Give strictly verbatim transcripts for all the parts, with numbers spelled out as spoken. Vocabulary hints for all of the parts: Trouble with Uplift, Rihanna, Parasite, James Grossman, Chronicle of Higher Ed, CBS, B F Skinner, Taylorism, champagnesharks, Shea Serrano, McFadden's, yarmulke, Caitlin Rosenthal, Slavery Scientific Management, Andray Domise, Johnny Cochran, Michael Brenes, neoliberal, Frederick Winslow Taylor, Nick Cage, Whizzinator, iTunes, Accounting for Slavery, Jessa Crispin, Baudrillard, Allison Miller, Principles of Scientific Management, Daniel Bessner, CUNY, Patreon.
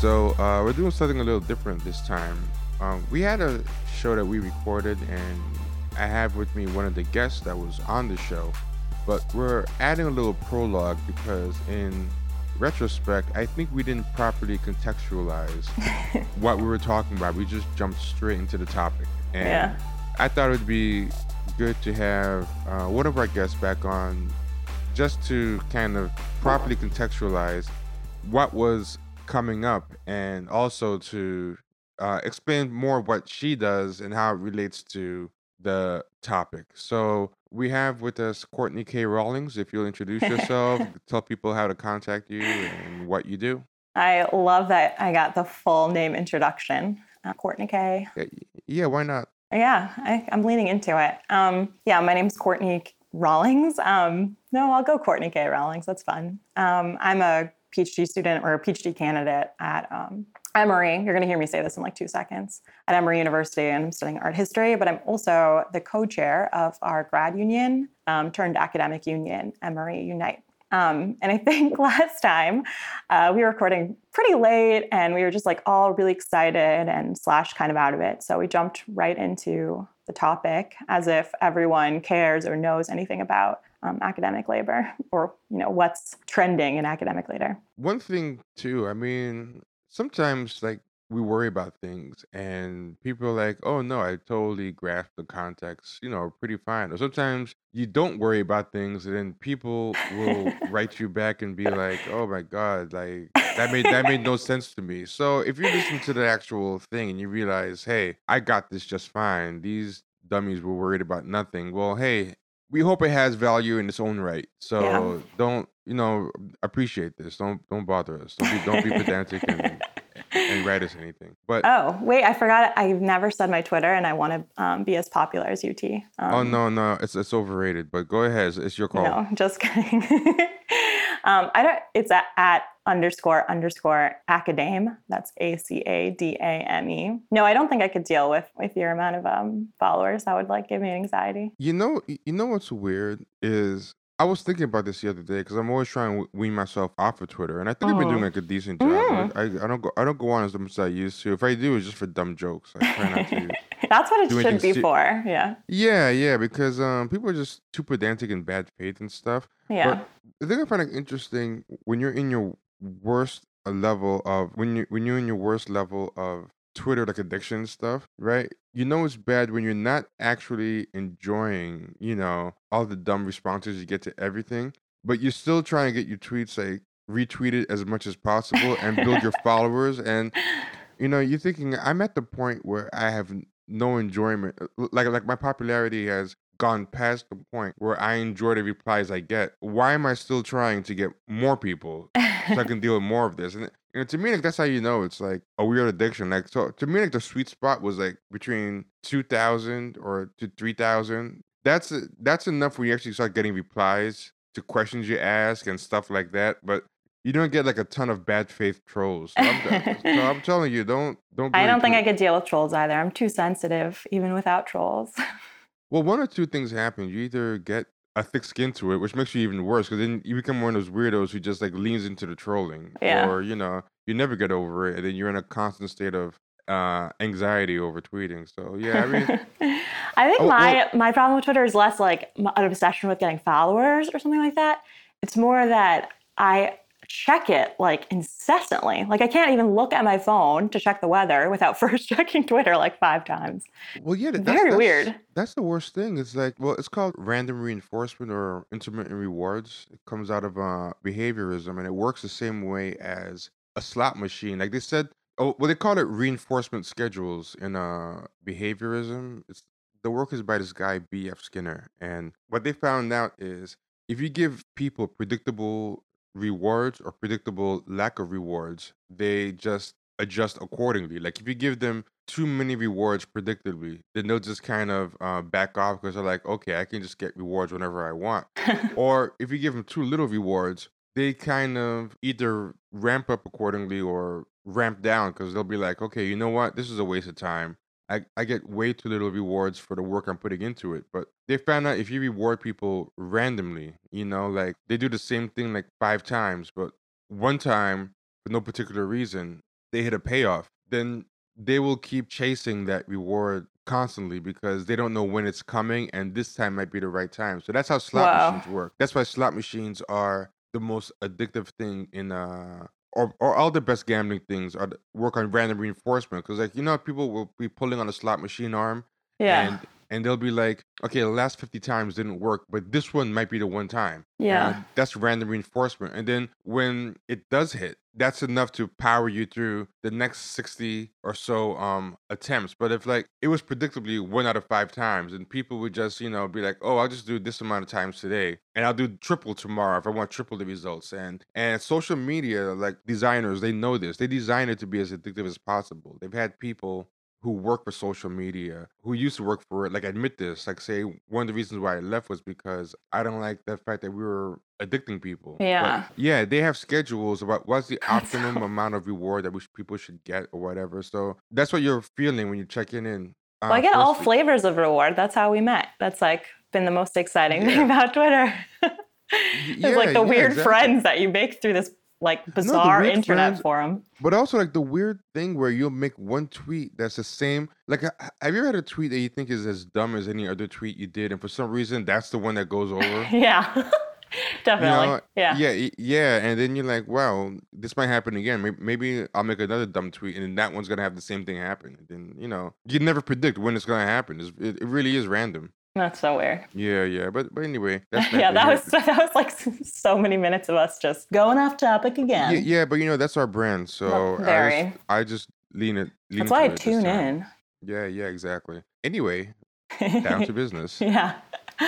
So uh, we're doing something a little different this time. Um, we had a show that we recorded, and I have with me one of the guests that was on the show, but we're adding a little prologue because in retrospect, I think we didn't properly contextualize what we were talking about. We just jumped straight into the topic. And yeah. I thought it would be good to have uh, one of our guests back on just to kind of properly contextualize what was coming up, and also to uh, explain more of what she does and how it relates to the topic. So we have with us Courtney K. Rawlings. If you'll introduce yourself, tell people how to contact you and what you do. I love that I got the full name introduction. Uh, Courtney K. Yeah, why not? Yeah, I, I'm leaning into it. Um, yeah, my name's Courtney Rawlings. Um, no, I'll go Courtney K. Rawlings. That's fun. Um, I'm a PhD student or a PhD candidate at um, Emory. You're going to hear me say this in like two seconds. At Emory University, and I'm studying art history, but I'm also the co-chair of our grad union um, turned academic union, Emory Unite. Um, and I think last time uh, we were recording pretty late, and we were just like all really excited and slash kind of out of it. So we jumped right into the topic as if everyone cares or knows anything about um, academic labor, or, you know, what's trending in academic labor. One thing too, I mean, sometimes like we worry about things and people are like, oh no, I totally grasped the context, you know, pretty fine. Or sometimes you don't worry about things, and then people will write you back and be like, oh my God, like that made that made no sense to me. So if you listen to the actual thing and you realize, hey, I got this just fine. These dummies were worried about nothing. Well, hey, we hope it has value in its own right. So yeah. don't, you know, appreciate this. Don't don't bother us. Don't be, don't be pedantic and and write us anything. But oh wait, I forgot. I've never said my Twitter, and I want to um, be as popular as U T. Um, oh no, no, it's it's overrated. But go ahead, it's, it's your call. No, just kidding. um, I don't. It's at, at underscore underscore acadame. That's A C A D A M E. No, I don't think I could deal with with your amount of um, followers. That would like give me anxiety. You know, you know what's weird is, I was thinking about this the other day because I'm always trying to wean myself off of Twitter, and I think oh. I've been doing like a decent job. Mm. I, I don't go, I don't go on as much as I used to. If I do, it's just for dumb jokes. I try not to. That's what it should be stu- for. Yeah. Yeah, yeah, because um, people are just too pedantic and bad faith and stuff. Yeah. But the thing I find like, interesting when you're in your worst level of when you when you're in your worst level of Twitter, like addiction stuff, right? You know it's bad when you're not actually enjoying, you know, all the dumb responses you get to everything, but you're still trying to get your tweets like retweeted as much as possible and build your followers. And you know, you're thinking, I'm at the point where I have no enjoyment. Like like my popularity has gone past the point where I enjoy the replies I get. Why am I still trying to get more people so I can deal with more of this? And you know, to me, like, that's how you know it's like a weird addiction. Like, so to me, like, the sweet spot was like between two thousand or to three thousand. That's that's enough when you actually start getting replies to questions you ask and stuff like that. But you don't get like a ton of bad faith trolls. So I'm, so I'm telling you, don't don't. I don't think I could deal with trolls either. I'm too sensitive, even without trolls. Well, one or two things happen. You either get a thick skin to it, which makes you even worse, because then you become one of those weirdos who just like leans into the trolling, yeah. Or you know, you never get over it, and then you're in a constant state of uh, anxiety over tweeting. So yeah, I mean, I think oh, my well, my problem with Twitter is less like an obsession with getting followers or something like that. It's more that I check it like incessantly. Like I can't even look at my phone to check the weather without first checking Twitter like five times. Well, yeah, that's, very that's, weird. That's the worst thing. It's like, well, it's called random reinforcement or intermittent rewards. It comes out of uh, behaviorism, and it works the same way as a slot machine. Like they said, oh, well, they call it reinforcement schedules in uh, behaviorism. It's, the work is by this guy, B F Skinner. And what they found out is if you give people predictable rewards or predictable lack of rewards, they just adjust accordingly. Like if you give them too many rewards predictably, then they'll just kind of uh, back off because they're like, okay, I can just get rewards whenever I want. Or if you give them too little rewards, they kind of either ramp up accordingly or ramp down because they'll be like, okay, you know what? This is a waste of time. I, I get way too little rewards for the work I'm putting into it. But they found out if you reward people randomly, you know, like they do the same thing like five times, but one time for no particular reason, they hit a payoff, then they will keep chasing that reward constantly because they don't know when it's coming, and this time might be the right time. So that's how slot wow. machines work. That's why slot machines are the most addictive thing in uh or, or all the best gambling things are work on random reinforcement, because like, you know, people will be pulling on a slot machine arm, yeah and and they'll be like, okay, the last fifty times didn't work, but this one might be the one time. Yeah uh, that's random reinforcement. And then when it does hit, that's enough to power you through the next sixty or so um attempts. But if like it was predictably one out of five times, and people would just, you know, be like, oh, I'll just do this amount of times today, and I'll do triple tomorrow if I want triple the results. And and social media, like designers, they know this. They design it to be as addictive as possible. They've had people who work for social media, who used to work for it, like admit this, like say one of the reasons why I left was because I don't like the fact that we were addicting people. Yeah. But yeah, they have schedules about what's the optimum amount of reward that we sh- people should get or whatever. So that's what you're feeling when you're checking in. Uh, well, I get firstly. all flavors of reward. That's how we met. That's like been the most exciting yeah. thing about Twitter. it's yeah, like the yeah, weird exactly. friends that you make through this like bizarre no, internet friends, forum. But also like the weird thing where you'll make one tweet that's the same. Like, have you ever had a tweet that you think is as dumb as any other tweet you did, and for some reason that's the one that goes over? yeah. Definitely. You know, yeah. Yeah. Yeah. And then you're like, wow, this might happen again. Maybe, maybe I'll make another dumb tweet, and then that one's going to have the same thing happen. And then, you know, you never predict when it's going to happen. It's, it, it really is random. That's so weird. Yeah, yeah, but but anyway, that's yeah, that was that was like so many minutes of us just going off topic again. Yeah, yeah, but you know that's our brand, so I just, I just lean it. Lean that's why I tune in. Yeah, yeah, exactly. Anyway, down to business. Yeah, uh,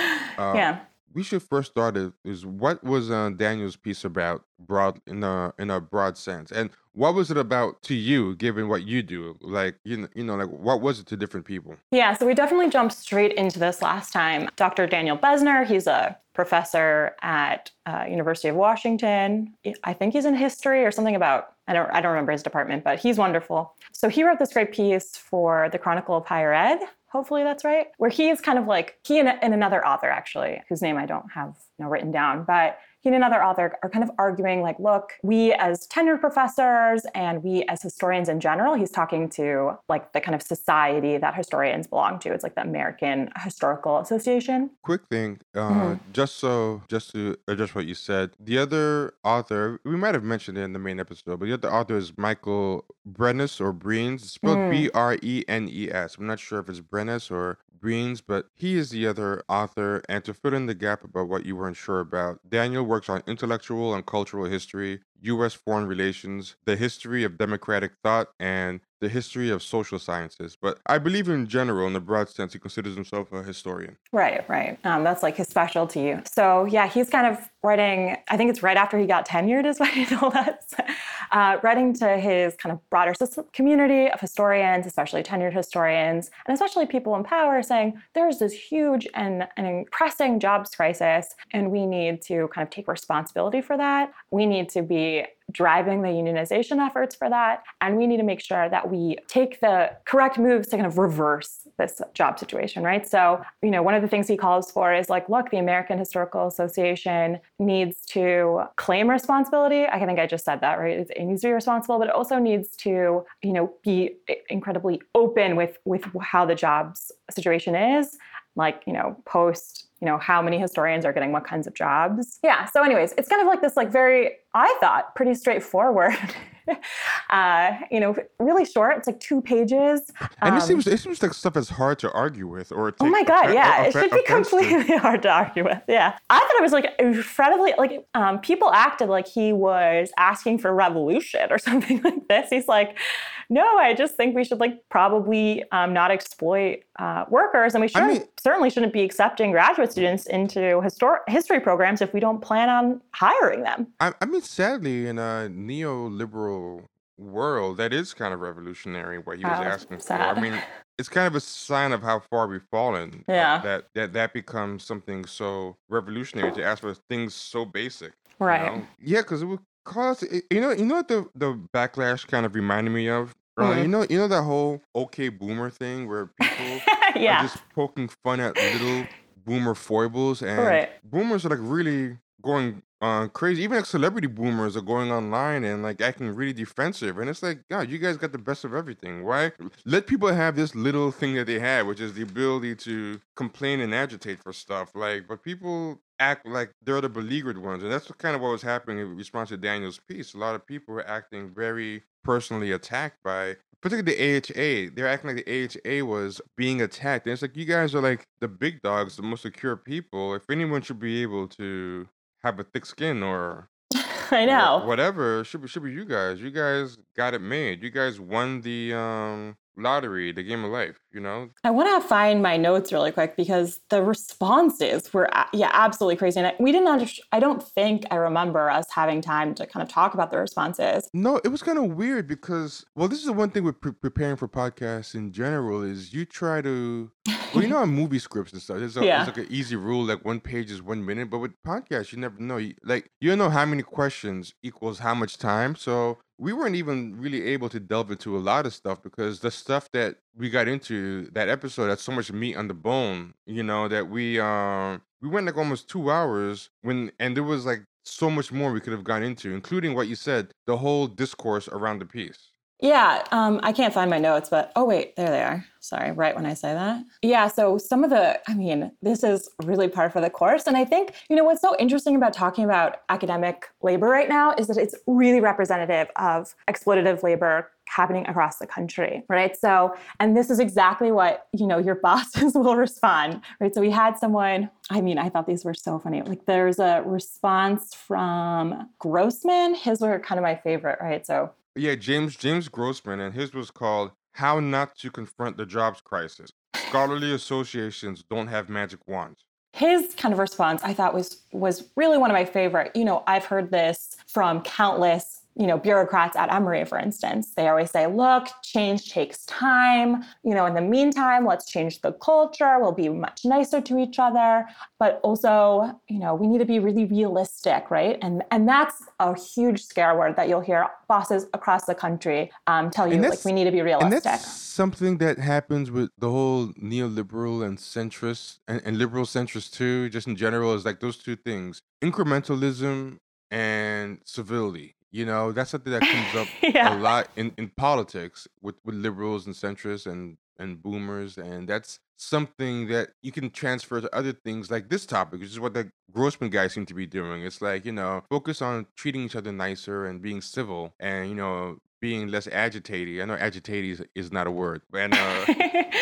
yeah. We should first start it is what was uh, Daniel's piece about broad in a in a broad sense, and what was it about to you, given what you do? Like, you know, like what was it to different people? Yeah, so we definitely jumped straight into this last time. Doctor Daniel Bessner, he's a professor at uh, University of Washington. I think he's in history or something about, I don't I don't remember his department, but he's wonderful. So he wrote this great piece for the Chronicle of Higher Ed, hopefully that's right, where he is kind of like, he and, and another author actually, whose name I don't have you know, written down, but he and another author are kind of arguing like, look, we as tenured professors and we as historians in general, he's talking to like the kind of society that historians belong to. It's like the American Historical Association. Quick thing, uh, mm-hmm. just so, just to address what you said, the other author, we might have mentioned it in the main episode, but the other author is Michael Brenes or Brenes, spelled mm. B R E N E S. I'm not sure if it's Brenes or Brenes, but he is the other author. And to fill in the gap about what you weren't sure about, Daniel works on intellectual and cultural history, U S foreign relations, the history of democratic thought, and the history of social sciences. But I believe in general, in the broad sense, he considers himself a historian. Right, right. Um, that's like his specialty. So yeah, he's kind of writing, I think it's right after he got tenured is what he told us, uh, writing to his kind of broader community of historians, especially tenured historians, and especially people in power, saying there's this huge and, and pressing jobs crisis, and we need to kind of take responsibility for that. We need to be driving the unionization efforts for that. And we need to make sure that we take the correct moves to kind of reverse this job situation, right? So, you know, one of the things he calls for is like, look, the American Historical Association needs to claim responsibility. I think I just said that, right? It needs to be responsible, but it also needs to, you know, be incredibly open with, with how the jobs situation is, like, you know, post, you know, how many historians are getting what kinds of jobs. Yeah. So anyways, it's kind of like this, like very, I thought, pretty straightforward, uh, you know, really short. It's like two pages. Um, and it seems, it seems like stuff is hard to argue with or take. Oh my God. Appa- yeah. Appa- it should be completely to. hard to argue with. Yeah. I thought it was like incredibly, like um, people acted like he was asking for revolution or something like this. He's like, no, I just think we should like probably um, not exploit uh, workers. And we shouldn't, I mean, certainly shouldn't be accepting graduate students into histor- history programs if we don't plan on hiring them. I, I mean, sadly, in a neoliberal world, that is kind of revolutionary what he was oh, asking sad. for. I mean, it's kind of a sign of how far we've fallen. Yeah. That that, that becomes something so revolutionary to ask for things so basic. Right. You know? Yeah, because it would cause, you know, you know what the, the backlash kind of reminded me of? Right. Mm-hmm. You know, you know that whole okay boomer thing where people yeah. are just poking fun at little boomer foibles, and right. boomers are like really going uh, crazy. Even like celebrity boomers are going online and like acting really defensive, and it's like, God, you guys got the best of everything. Why let people have this little thing that they have, which is the ability to complain and agitate for stuff? Like, but people act like they're the beleaguered ones, and that's kind of what was happening in response to Daniel's piece. A lot of people were acting very personally attacked by, particularly the A H A. They're acting like the A H A was being attacked, and it's like, you guys are like the big dogs, the most secure people. If anyone should be able to have a thick skin or I know or whatever, should be should be you guys. You guys got it made. You guys won the um lottery, the game of life, you know? I want to find my notes really quick because the responses were, yeah, absolutely crazy. And I, we didn't under, I don't think I remember us having time to kind of talk about the responses. No, it was kind of weird because, well, this is the one thing with pre- preparing for podcasts in general is you try to, well, you know, on movie scripts and stuff, there's, a, yeah. there's like an easy rule, like one page is one minute. But with podcasts, you never know. Like, you don't know how many questions equals how much time. So we weren't even really able to delve into a lot of stuff because the stuff that we got into that episode had so much meat on the bone, you know, that we um uh, we went like almost two hours when, and there was like so much more we could have gone into, including what you said, the whole discourse around the piece. Yeah, um, I can't find my notes, but oh, wait, there they are. Sorry, right when I say that. Yeah, so some of the, I mean, this is really par for the course. And I think, you know, what's so interesting about talking about academic labor right now is that it's really representative of exploitative labor happening across the country, right? So, and this is exactly what, you know, your bosses will respond, right? So we had someone, I mean, I thought these were so funny. Like there's a response from Grossman. His were kind of my favorite, right? So yeah, James James Grossman, and his was called How Not to Confront the Jobs Crisis. Scholarly associations don't have magic wands. His kind of response I thought was was really one of my favorite. You know, I've heard this from countless, you know, bureaucrats at Emory, for instance. They always say, look, change takes time. You know, in the meantime, let's change the culture. We'll be much nicer to each other. But also, you know, we need to be really realistic, right? And and that's a huge scare word that you'll hear bosses across the country um, tell you, like, we need to be realistic. And that's something that happens with the whole neoliberal and centrist, and, and liberal centrist too, just in general, is like those two things, incrementalism and civility. You know, that's something that comes up yeah. a lot in, in politics with, with liberals and centrists and, and boomers. And that's something that you can transfer to other things like this topic, which is what the Grossman guys seem to be doing. It's like, you know, focus on treating each other nicer and being civil and, you know, being less agitated. I know agitated is, is not a word. And, uh,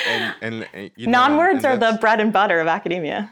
and, and, and you non-words know, and are the bread and butter of academia.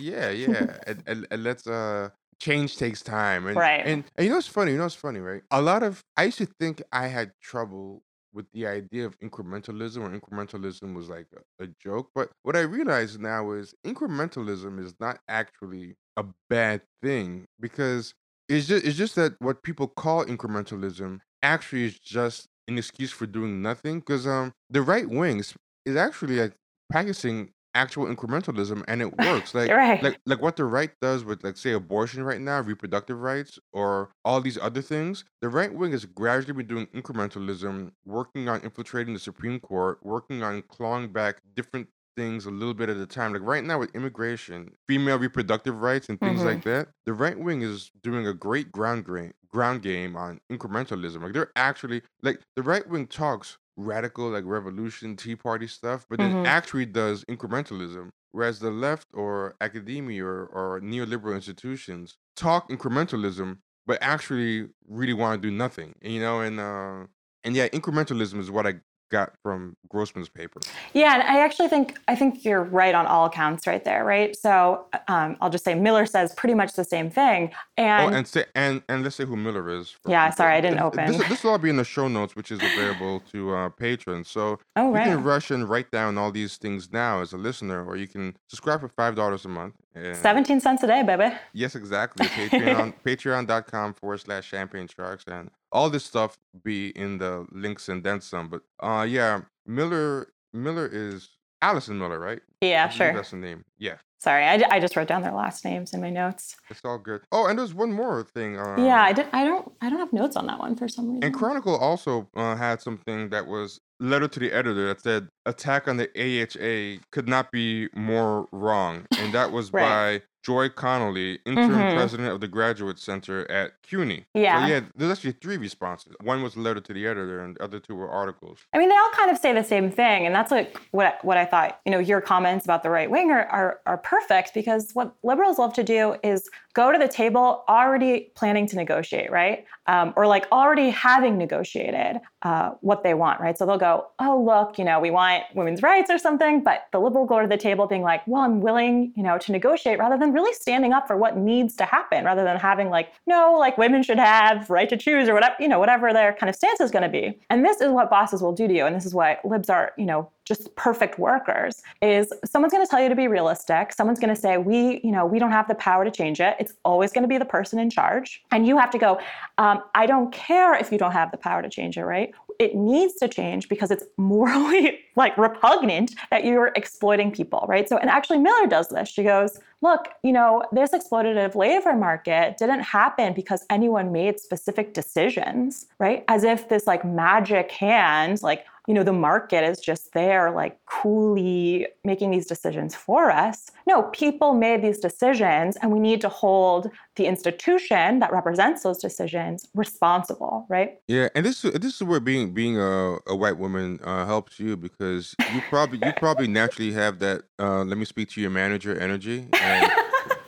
Yeah, yeah. and, and, and let's... Uh, change takes time. And, right. and, and you know what's funny? You know what's funny, right? A lot of, I used to think I had trouble with the idea of incrementalism, or incrementalism was like a, a joke. But what I realize now is incrementalism is not actually a bad thing, because it's just, it's just that what people call incrementalism actually is just an excuse for doing nothing. Because um, the right wing is, is actually like practicing actual incrementalism, and it works. Like, right. like, like what the right does with, like, say, abortion right now, reproductive rights, or all these other things. The right wing has gradually been doing incrementalism, working on infiltrating the Supreme Court, working on clawing back different things a little bit at a time. Like right now with immigration, female reproductive rights, and things mm-hmm. like that, the right wing is doing a great ground game, ground game on incrementalism. Like they're actually, like the right wing talks radical, like revolution, Tea Party stuff, but then mm-hmm. actually does incrementalism, whereas the left or academia or, or neoliberal institutions talk incrementalism but actually really want to do nothing, you know. And uh and yeah, incrementalism is what I got from Grossman's paper. Yeah, and I actually think I think you're right on all accounts right there, right? So um, I'll just say Miller says pretty much the same thing. And oh, and, say, and and let's say who Miller is. Yeah, people. Sorry, I didn't open. This, this will all be in the show notes, which is available to uh, patrons. So oh, you right. can rush and write down all these things now as a listener, or you can subscribe for five dollars a month. And seventeen cents a day, baby. Yes, exactly. Patreon, patreon.com forward slash champagne sharks. And all this stuff be in the links and then some. But uh, yeah, Miller Miller is Allison Miller, right? Yeah, I sure. That's the name. Yeah. Sorry, I, I just wrote down their last names in my notes. It's all good. Oh, and there's one more thing. Um, yeah, I, did, I don't I don't have notes on that one for some reason. And Chronicle also uh, had something that was letter to the editor that said attack on the A H A could not be more wrong. And that was right. by Joy Connolly, interim mm-hmm. president of the Graduate Center at C U N Y. Yeah. So yeah, there's actually three responses. One was a letter to the editor, and the other two were articles. I mean, they all kind of say the same thing, and that's like what what I thought. You know, your comments about the right wing are, are, are perfect, because what liberals love to do is go to the table already planning to negotiate, right? Um, or like already having negotiated uh, what they want, right? So they'll go, oh, look, you know, we want women's rights or something, but the liberal go to the table being like, well, I'm willing, you know, to negotiate, rather than really standing up for what needs to happen, rather than having like, no, like women should have right to choose or whatever, you know, whatever their kind of stance is going to be. And this is what bosses will do to you. And this is why libs are, you know, just perfect workers, is someone's going to tell you to be realistic. Someone's going to say, we, you know, we don't have the power to change it. It's always going to be the person in charge. And you have to go, um, I don't care if you don't have the power to change it, right? It needs to change because it's morally like repugnant that you're exploiting people, right? So, and actually Miller does this. She goes, look, you know, this exploitative labor market didn't happen because anyone made specific decisions, right? As if this like magic hand, like, you know, the market is just there, like coolly making these decisions for us. No, people made these decisions, and we need to hold the institution that represents those decisions responsible, right? Yeah, and this is this is where being being a, a white woman uh, helps you, because you probably you probably naturally have that. Uh, let me speak to your manager energy, and,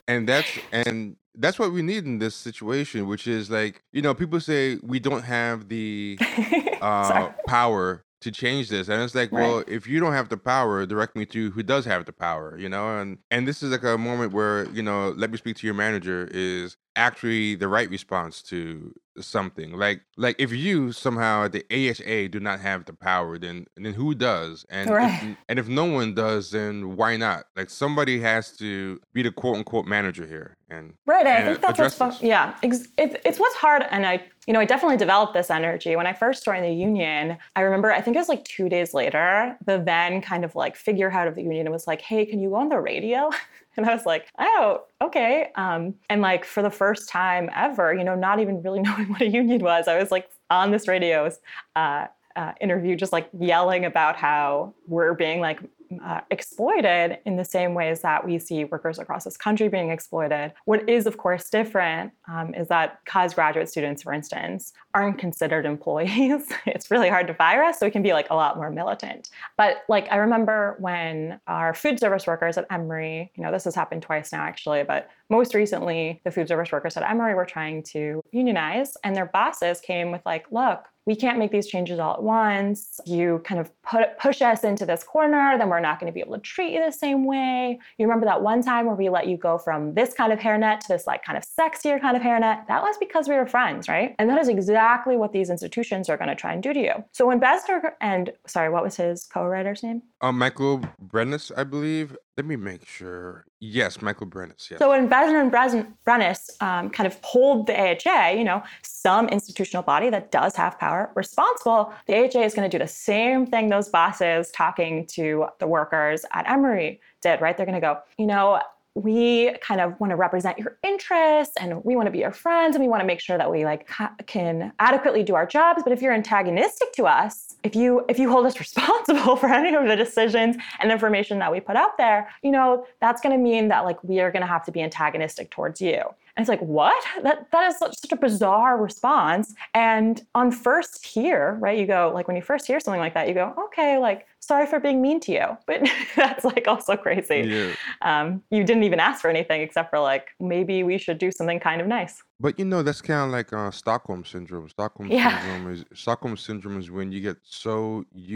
and that's and. That's what we need in this situation, which is like, you know, people say we don't have the uh, power to change this. And it's like, right. Well, if you don't have the power, direct me to who does have the power, you know? And and this is like a moment where, you know, let me speak to your manager is actually the right response to something. Like, like if you somehow at the A H A do not have the power, then then who does? And, right. if, and if no one does, then why not? Like somebody has to be the quote unquote manager here. And, right. And I think that's what's fun. Yeah. It's, it's what's hard. And I, you know, I definitely developed this energy. When I first joined the union, I remember, I think it was like two days later, the then kind of like figurehead of the union was like, hey, can you go on the radio? And I was like, oh, okay. Um, and like for the first time ever, you know, not even really knowing what a union was, I was like on this radio uh, uh, interview, just like yelling about how we're being like Uh, exploited in the same ways that we see workers across this country being exploited. What is, of course, different um, is that college graduate students, for instance, aren't considered employees. It's really hard to fire us, so we can be like a lot more militant. But like I remember when our food service workers at Emory, you know, this has happened twice now actually, but most recently the food service workers at Emory were trying to unionize, and their bosses came with like, look, we can't make these changes all at once. You kind of put, push us into this corner, then we're not going to be able to treat you the same way. You remember that one time where we let you go from this kind of hairnet to this like kind of sexier kind of hairnet? That was because we were friends, right? And that is exactly what these institutions are going to try and do to you. So when Bessner and, sorry, what was his co-writer's name? Uh, Michael Brenes, I believe. Let me make sure. Yes, Michael Brenes. Yes. So when Bessner and Brenes um, kind of hold the A H A, you know, some institutional body that does have power responsible, the A H A is going to do the same thing those bosses talking to the workers at Emory did, right? They're going to go, you know, we kind of want to represent your interests and we want to be your friends and we want to make sure that we like ca- can adequately do our jobs. But if you're antagonistic to us, if you if you hold us responsible for any of the decisions and information that we put out there, you know, that's going to mean that like we are going to have to be antagonistic towards you. And it's like, what? That that is such, such a bizarre response. And on first hear, right, you go, like when you first hear something like that, you go, okay, like, sorry for being mean to you. But that's like also crazy. Yeah. Um, you didn't even ask for anything except for like, maybe we should do something kind of nice. But, you know, that's kind of like uh, Stockholm Syndrome. Stockholm yeah. Syndrome is Stockholm Syndrome is when you get so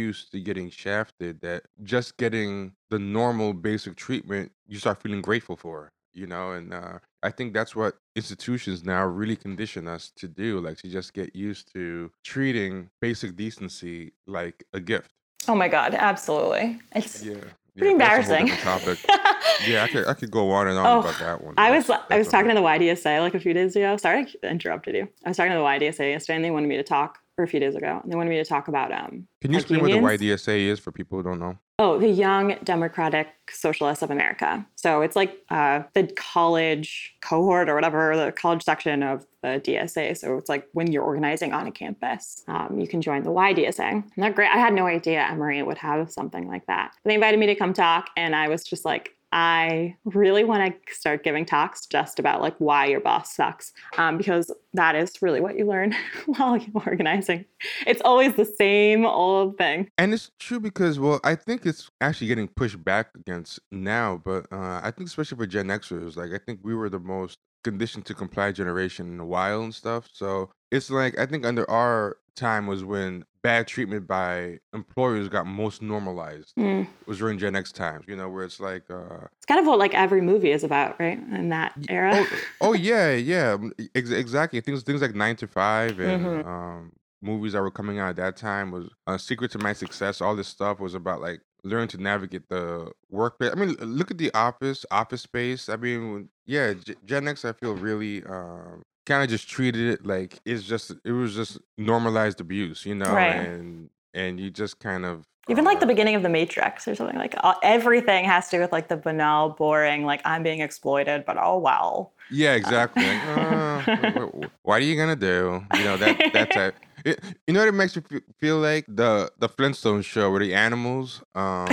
used to getting shafted that just getting the normal basic treatment, you start feeling grateful for, you know, and uh, I think that's what institutions now really condition us to do, like to just get used to treating basic decency like a gift. Oh my God, absolutely. It's yeah, pretty yeah, embarrassing. That's a whole different topic. Yeah, I could, I could go on and on oh, about that one. I was that's, I was that's talking right. to the Y D S A like a few days ago. Sorry, I interrupted you. I was talking to the Y D S A yesterday and they wanted me to talk, or a few days ago, and they wanted me to talk about um. Can you explain unions? What the Y D S A is for people who don't know? Oh, the Young Democratic Socialists of America. So it's like uh, the college cohort or whatever, the college section of the D S A. So it's like when you're organizing on a campus, um, you can join the Y D S A. And they're great. I had no idea Emory would have something like that. But they invited me to come talk, and I was just like, I really want to start giving talks just about like why your boss sucks, um, because that is really what you learn while you're organizing. It's always the same old thing. And it's true because, well, I think it's actually getting pushed back against now, but uh, I think especially for Gen Xers, like I think we were the most conditioned to comply generation in a while and stuff. So it's like, I think under our time was when bad treatment by employers got most normalized. Mm. It was during Gen X times, you know, where it's like... Uh, it's kind of what like every movie is about, right? In that era. Oh, oh yeah, yeah. Ex- exactly. Things things like nine to five and mm-hmm. um, movies that were coming out at that time was uh, Secret to My Success. All this stuff was about like learning to navigate the workplace. I mean, look at The Office, Office Space. I mean, yeah, G- Gen X, I feel really... Um, kind of just treated it like it's just it was just normalized abuse, you know, right. and and you just kind of even uh, like the beginning of The Matrix or something, like all, everything has to do with like the banal, boring, like I'm being exploited, but oh well. Yeah, exactly. Uh, like, uh, what, what are you gonna do? You know that that type. It, you know what it makes me feel like the the Flintstones show where the animals. Um,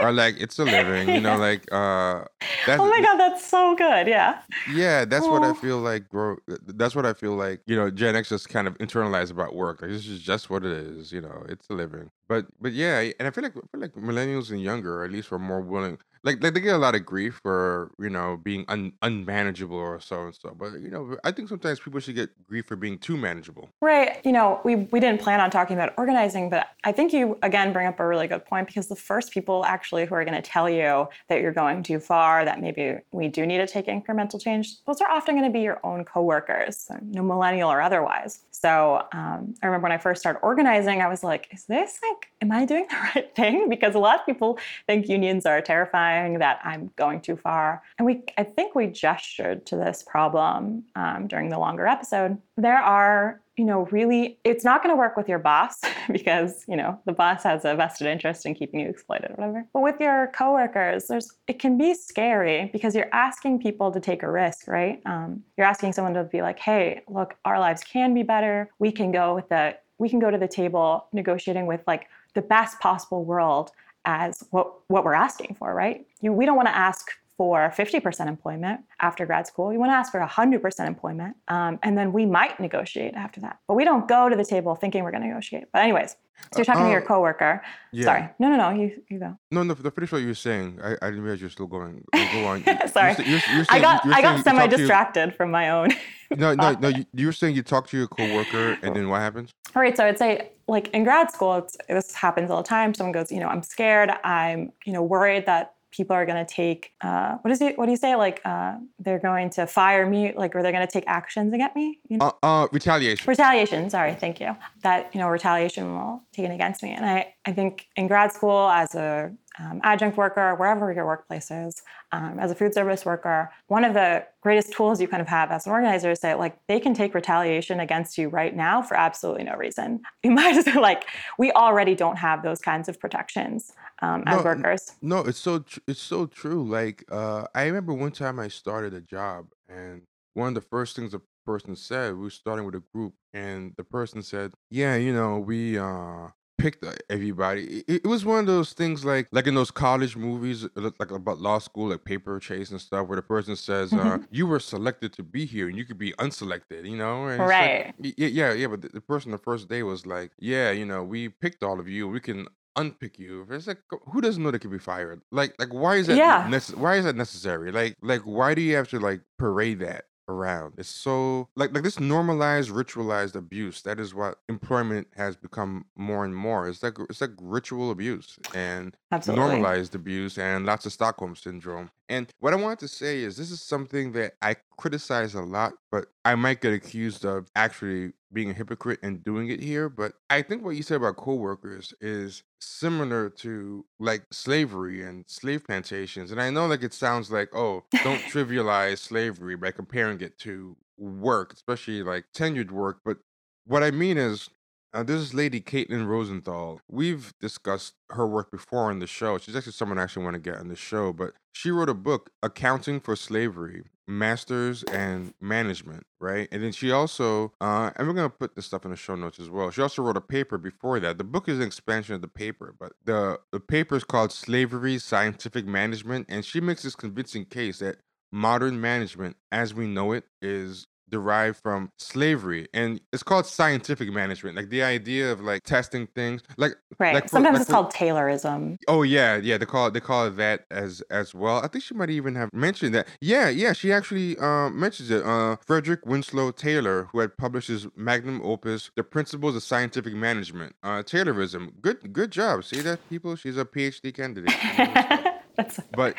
Or like it's a living, you know, like uh that's, oh my god, that's so good. Yeah. Yeah, that's oh. what I feel like grow that's what I feel like, you know, Gen X just kind of internalized about work. Like this is just what it is, you know, it's a living. But but yeah, and I feel like I feel like millennials and younger at least were more willing like, like they get a lot of grief for, you know, being un- unmanageable or so and so. But you know, I think sometimes people should get grief for being too manageable. Right. You know, we we didn't plan on talking about organizing, but I think you again bring up a really good point because the first people actually who are going to tell you that you're going too far, that maybe we do need to take incremental change, those are often going to be your own coworkers, no millennial or otherwise. So um, I remember when I first started organizing, I was like, is this like, am I doing the right thing? Because a lot of people think unions are terrifying, that I'm going too far. And we, I think we gestured to this problem um, during the longer episode. There are you know, really, it's not going to work with your boss because, you know, the boss has a vested interest in keeping you exploited or whatever. But with your coworkers, there's it can be scary because you're asking people to take a risk, right? Um, you're asking someone to be like, hey, look, our lives can be better. We can go with the, we can go to the table negotiating with like the best possible world as what, what we're asking for, right? You, we don't want to ask for fifty percent employment after grad school. You want to ask for one hundred percent employment. Um, and then we might negotiate after that. But we don't go to the table thinking we're going to negotiate. But anyways, so you're talking uh, to your coworker. Yeah. Sorry. No, no, no. You you go. No, no. The finish what you were saying. I, I didn't realize you were still going. Go on. Sorry. You're, you're, you're saying, I got, I got semi-distracted from my own. No, no, no. You, you were saying you talk to your coworker and then what happens? All right. So I'd say like in grad school, it's, this happens all the time. Someone goes, you know, I'm scared. I'm, you know, worried that people are going to take, uh, what is it? What do you say? Like, uh, they're going to fire me, like, or they're going to take actions against me? You know? uh, uh, retaliation. Retaliation. Sorry. Thank you. That, you know, retaliation will be taken against me. And I, I think in grad school as a um, adjunct worker, wherever your workplace is, um, as a food service worker, one of the greatest tools you kind of have as an organizer is that, like, they can take retaliation against you right now for absolutely no reason. You might as well, like, we already don't have those kinds of protections um, as no, workers. No, it's so tr- it's so true. Like, uh, I remember one time I started a job, and one of the first things a person said, we were starting with a group, and the person said, yeah, you know, we... Uh, picked everybody. It, it was one of those things like like in those college movies like about law school, like Paper Chase and stuff, where the person says, mm-hmm. uh, you were selected to be here and you could be unselected, you know? And right. Like, yeah, yeah, yeah. But the, the person the first day was like, yeah, you know, we picked all of you. We can unpick you. It's like, who doesn't know they could be fired? Like, like why is that yeah. nece- Why is that necessary? Like, like why do you have to like parade that around? It's so like like this normalized, ritualized abuse. That is what employment has become more and more. It's like it's like ritual abuse and Absolutely. normalized abuse and lots of Stockholm syndrome. And what I wanted to say is this is something that I criticize a lot, but I might get accused of actually being a hypocrite and doing it here. But I think what you said about coworkers is similar to like slavery and slave plantations. And I know like it sounds like, oh, don't trivialize slavery by comparing it to work, especially like tenured work. But what I mean is, Uh, this is lady Caitlin Rosenthal. We've discussed her work before on the show. She's actually someone I actually want to get on the show, but she wrote a book, Accounting for Slavery, master's and management, right? And then she also, uh, and we're going to put this stuff in the show notes as well. She also wrote a paper before that. The book is an expansion of the paper, but the, the paper is called Slavery Scientific Management. And she makes this convincing case that modern management, as we know it, is derived from slavery, and it's called scientific management, like the idea of like testing things, like right. Like for, sometimes like it's for, called Taylorism. Oh yeah, yeah. They call it, they call it that as as well. I think she might even have mentioned that. Yeah, yeah. She actually uh, mentions it. Uh, Frederick Winslow Taylor, who had published his magnum opus, The Principles of Scientific Management, uh, Taylorism. Good, good job. See that, people? She's a PhD candidate. That's but.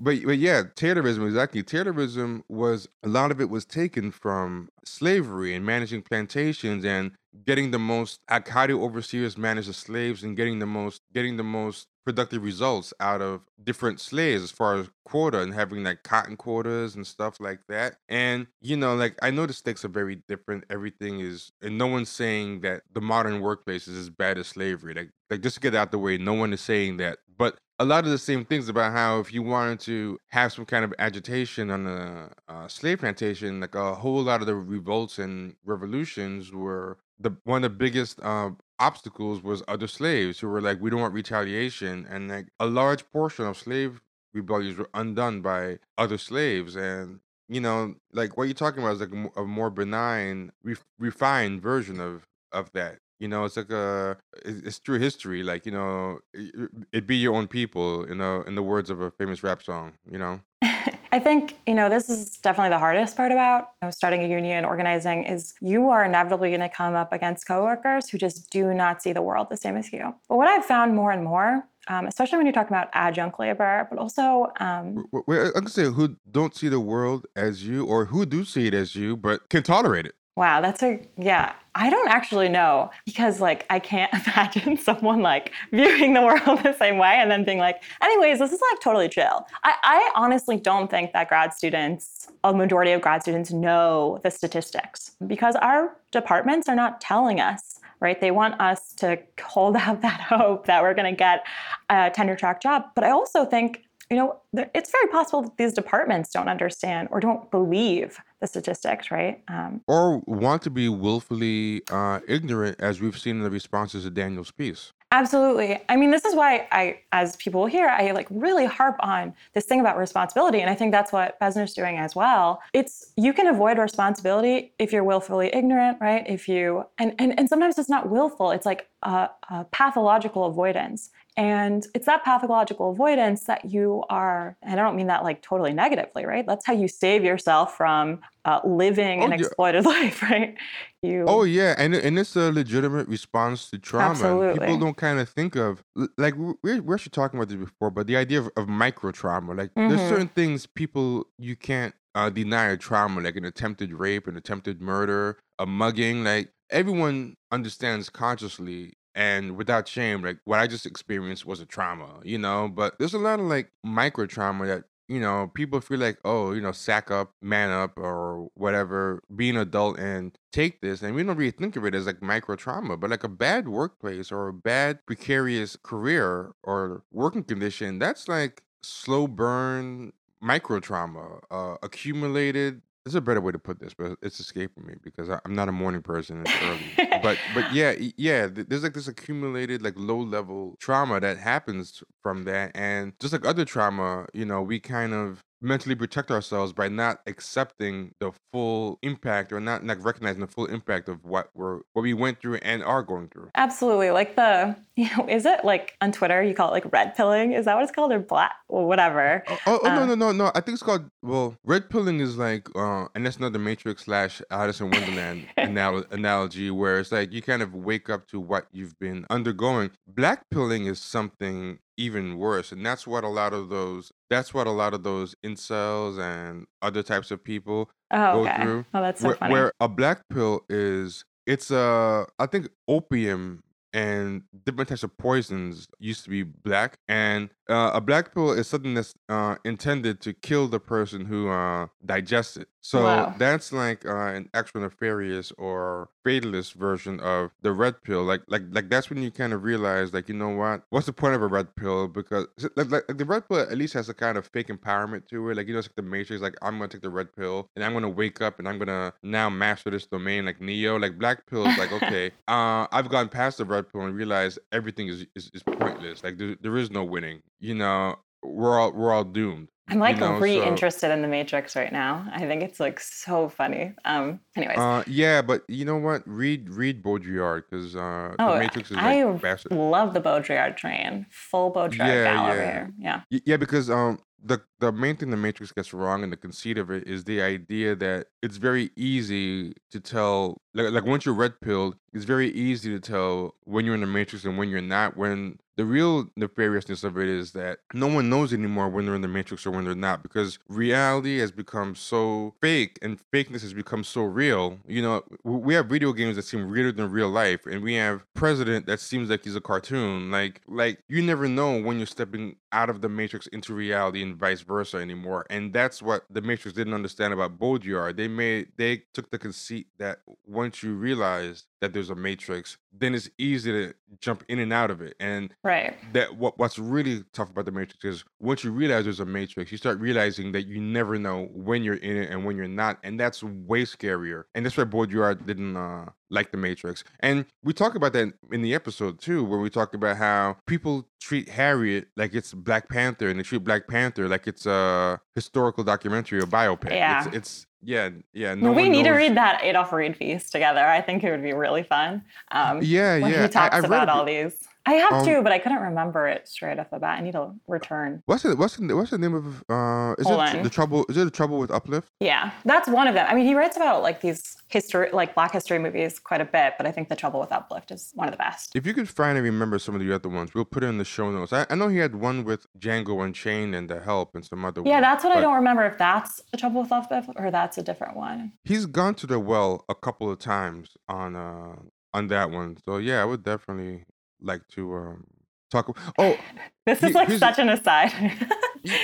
But but yeah, Taylorism, exactly. Taylorism was, a lot of it was taken from slavery and managing plantations and getting the most, like how do overseers manage the slaves and getting the most, getting the most productive results out of different slaves as far as quota and having like cotton quotas and stuff like that. And, you know, like I know the stakes are very different. Everything is, and no one's saying that the modern workplace is as bad as slavery. Like, like just to get out the way, no one is saying that. But a lot of the same things about how if you wanted to have some kind of agitation on a, a slave plantation, like a whole lot of the revolts and revolutions were the one of the biggest uh, obstacles was other slaves who were like, we don't want retaliation. And like a large portion of slave rebellions were undone by other slaves. And, you know, like what you're talking about is like a more benign, re- refined version of, of that. You know, it's like a, it's through history, like, you know, it, it be your own people, you know, in the words of a famous rap song, you know? I think, you know, this is definitely the hardest part about you know, starting a union, organizing, is you are inevitably going to come up against coworkers who just do not see the world the same as you. But what I've found more and more, um, especially when you talk about adjunct labor, but also... Um, wait, wait, I can say who don't see the world as you, or who do see it as you, but can tolerate it. Wow, that's a, yeah, I don't actually know, because like, I can't imagine someone like viewing the world the same way and then being like, anyways, this is like totally chill. I, I honestly don't think that grad students, a majority of grad students know the statistics, because our departments are not telling us, right? They want us to hold out that hope that we're going to get a tenure track job. But I also think, you know, it's very possible that these departments don't understand or don't believe the statistics, right? Um, or want to be willfully uh, ignorant, as we've seen in the responses to Daniel's piece. Absolutely. I mean, this is why I, as people here, I like really harp on this thing about responsibility. And I think that's what Bessner's doing as well. It's, you can avoid responsibility if you're willfully ignorant, right? If you, and, and, and sometimes it's not willful. It's like a, a pathological avoidance. And it's that pathological avoidance that you are, and I don't mean that like totally negatively, right? That's how you save yourself from uh, living oh, an exploited yeah. life, right? You. Oh yeah, and and it's a legitimate response to trauma. Absolutely. People don't kind of think of, like, we we're actually talking about this before, but the idea of, of micro trauma, like mm-hmm. there's certain things people, you can't uh, deny a trauma, like an attempted rape, an attempted murder, a mugging, like everyone understands consciously and without shame, like what I just experienced was a trauma, you know, but there's a lot of like micro trauma that, you know, people feel like, oh, you know, sack up, man up or whatever, be an adult and take this. And we don't really think of it as like micro trauma, but like a bad workplace or a bad precarious career or working condition, that's like slow burn micro trauma, uh, accumulated. There's a better way to put this, but it's escaping me because I, I'm not a morning person. It's early. but but yeah, yeah. There's like this accumulated like low level trauma that happens from that. And just like other trauma, you know, we kind of mentally protect ourselves by not accepting the full impact or not like recognizing the full impact of what we're, what we went through and are going through. Absolutely. Like the, you know, is it like on Twitter, you call it like red pilling? Is that what it's called? Or black or whatever? Oh, oh, oh um, no, no, no, no. I think it's called, well, red pilling is like, uh, and that's another Matrix slash Alice in Wonderland anal- analogy where it's like, you kind of wake up to what you've been undergoing. Black pilling is something even worse. And that's what a lot of those, that's what a lot of those incels and other types of people oh, go okay. through. Oh, that's so where, funny. Where a black pill is, it's a, I think opium and different types of poisons used to be black. And uh, a black pill is something that's uh, intended to kill the person who uh, digests it. So wow. that's like uh, an extra nefarious or fatalist version of the red pill. Like, like, like that's when you kind of realize, like, you know what? What's the point of a red pill? Because like, like, like the red pill at least has a kind of fake empowerment to it. Like, you know, it's like the Matrix. Like, I'm gonna take the red pill, and I'm gonna wake up, and I'm gonna now master this domain, like Neo. Like, black pill is like, okay, uh, I've gotten past the red pill and realized everything is is, is pointless. Like, there, there is no winning. You know, we're all we're all doomed. I'm like you know, re-interested so, in the Matrix right now. I think it's like so funny. Um, anyways. Uh, yeah, but you know what? Read read Baudrillard because uh, oh, the Matrix is I like bastard. Love the Baudrillard train. Full Baudrillard yeah, gallery. Yeah. yeah. Y- yeah, because um the the main thing the Matrix gets wrong and the conceit of it is the idea that it's very easy to tell, like, like once you're red pilled, it's very easy to tell when you're in the Matrix and when you're not. When the real nefariousness of it is that no one knows anymore when they're in the Matrix or when they're not, because reality has become so fake and fakeness has become so real. You know, we have video games that seem realer than real life, and we have president that seems like he's a cartoon. Like, like you never know when you're stepping out of the Matrix into reality and vice versa anymore. And that's what the Matrix didn't understand about Baudrillard. They made they took the conceit that once you realize that there's a Matrix, then it's easy to jump in and out of it. And right. that what what's really tough about the Matrix is once you realize there's a Matrix, you start realizing that you never know when you're in it and when you're not. And that's way scarier. And that's why Baudrillard didn't uh, like the Matrix. And we talk about that in the episode too, where we talk about how people treat Harriet like it's Black Panther and they treat Black Panther like it's a historical documentary or biopic. Yeah. It's, it's Yeah, yeah. No we need knows. to read that Adolf Reed piece together. I think it would be really fun. Um, yeah, when yeah. When he talks I, about all it. these. I have um, to, but I couldn't remember it straight off the bat. I need to return. What's it? What's the, what's the name of? Uh, is Hold it on. the trouble? Is it the Trouble with Uplift? Yeah, that's one of them. I mean, he writes about like these history, like Black history movies, quite a bit. But I think the Trouble with Uplift is one of the best. If you could find and remember some of the other ones, we'll put it in the show notes. I, I know he had one with Django Unchained and The Help and some other. Yeah, ones, that's what I don't remember. If that's the Trouble with Uplift or that's a different one. He's gone to the well a couple of times on uh, on that one. So yeah, I would definitely. Like to um, talk about. Oh, this is like such an aside.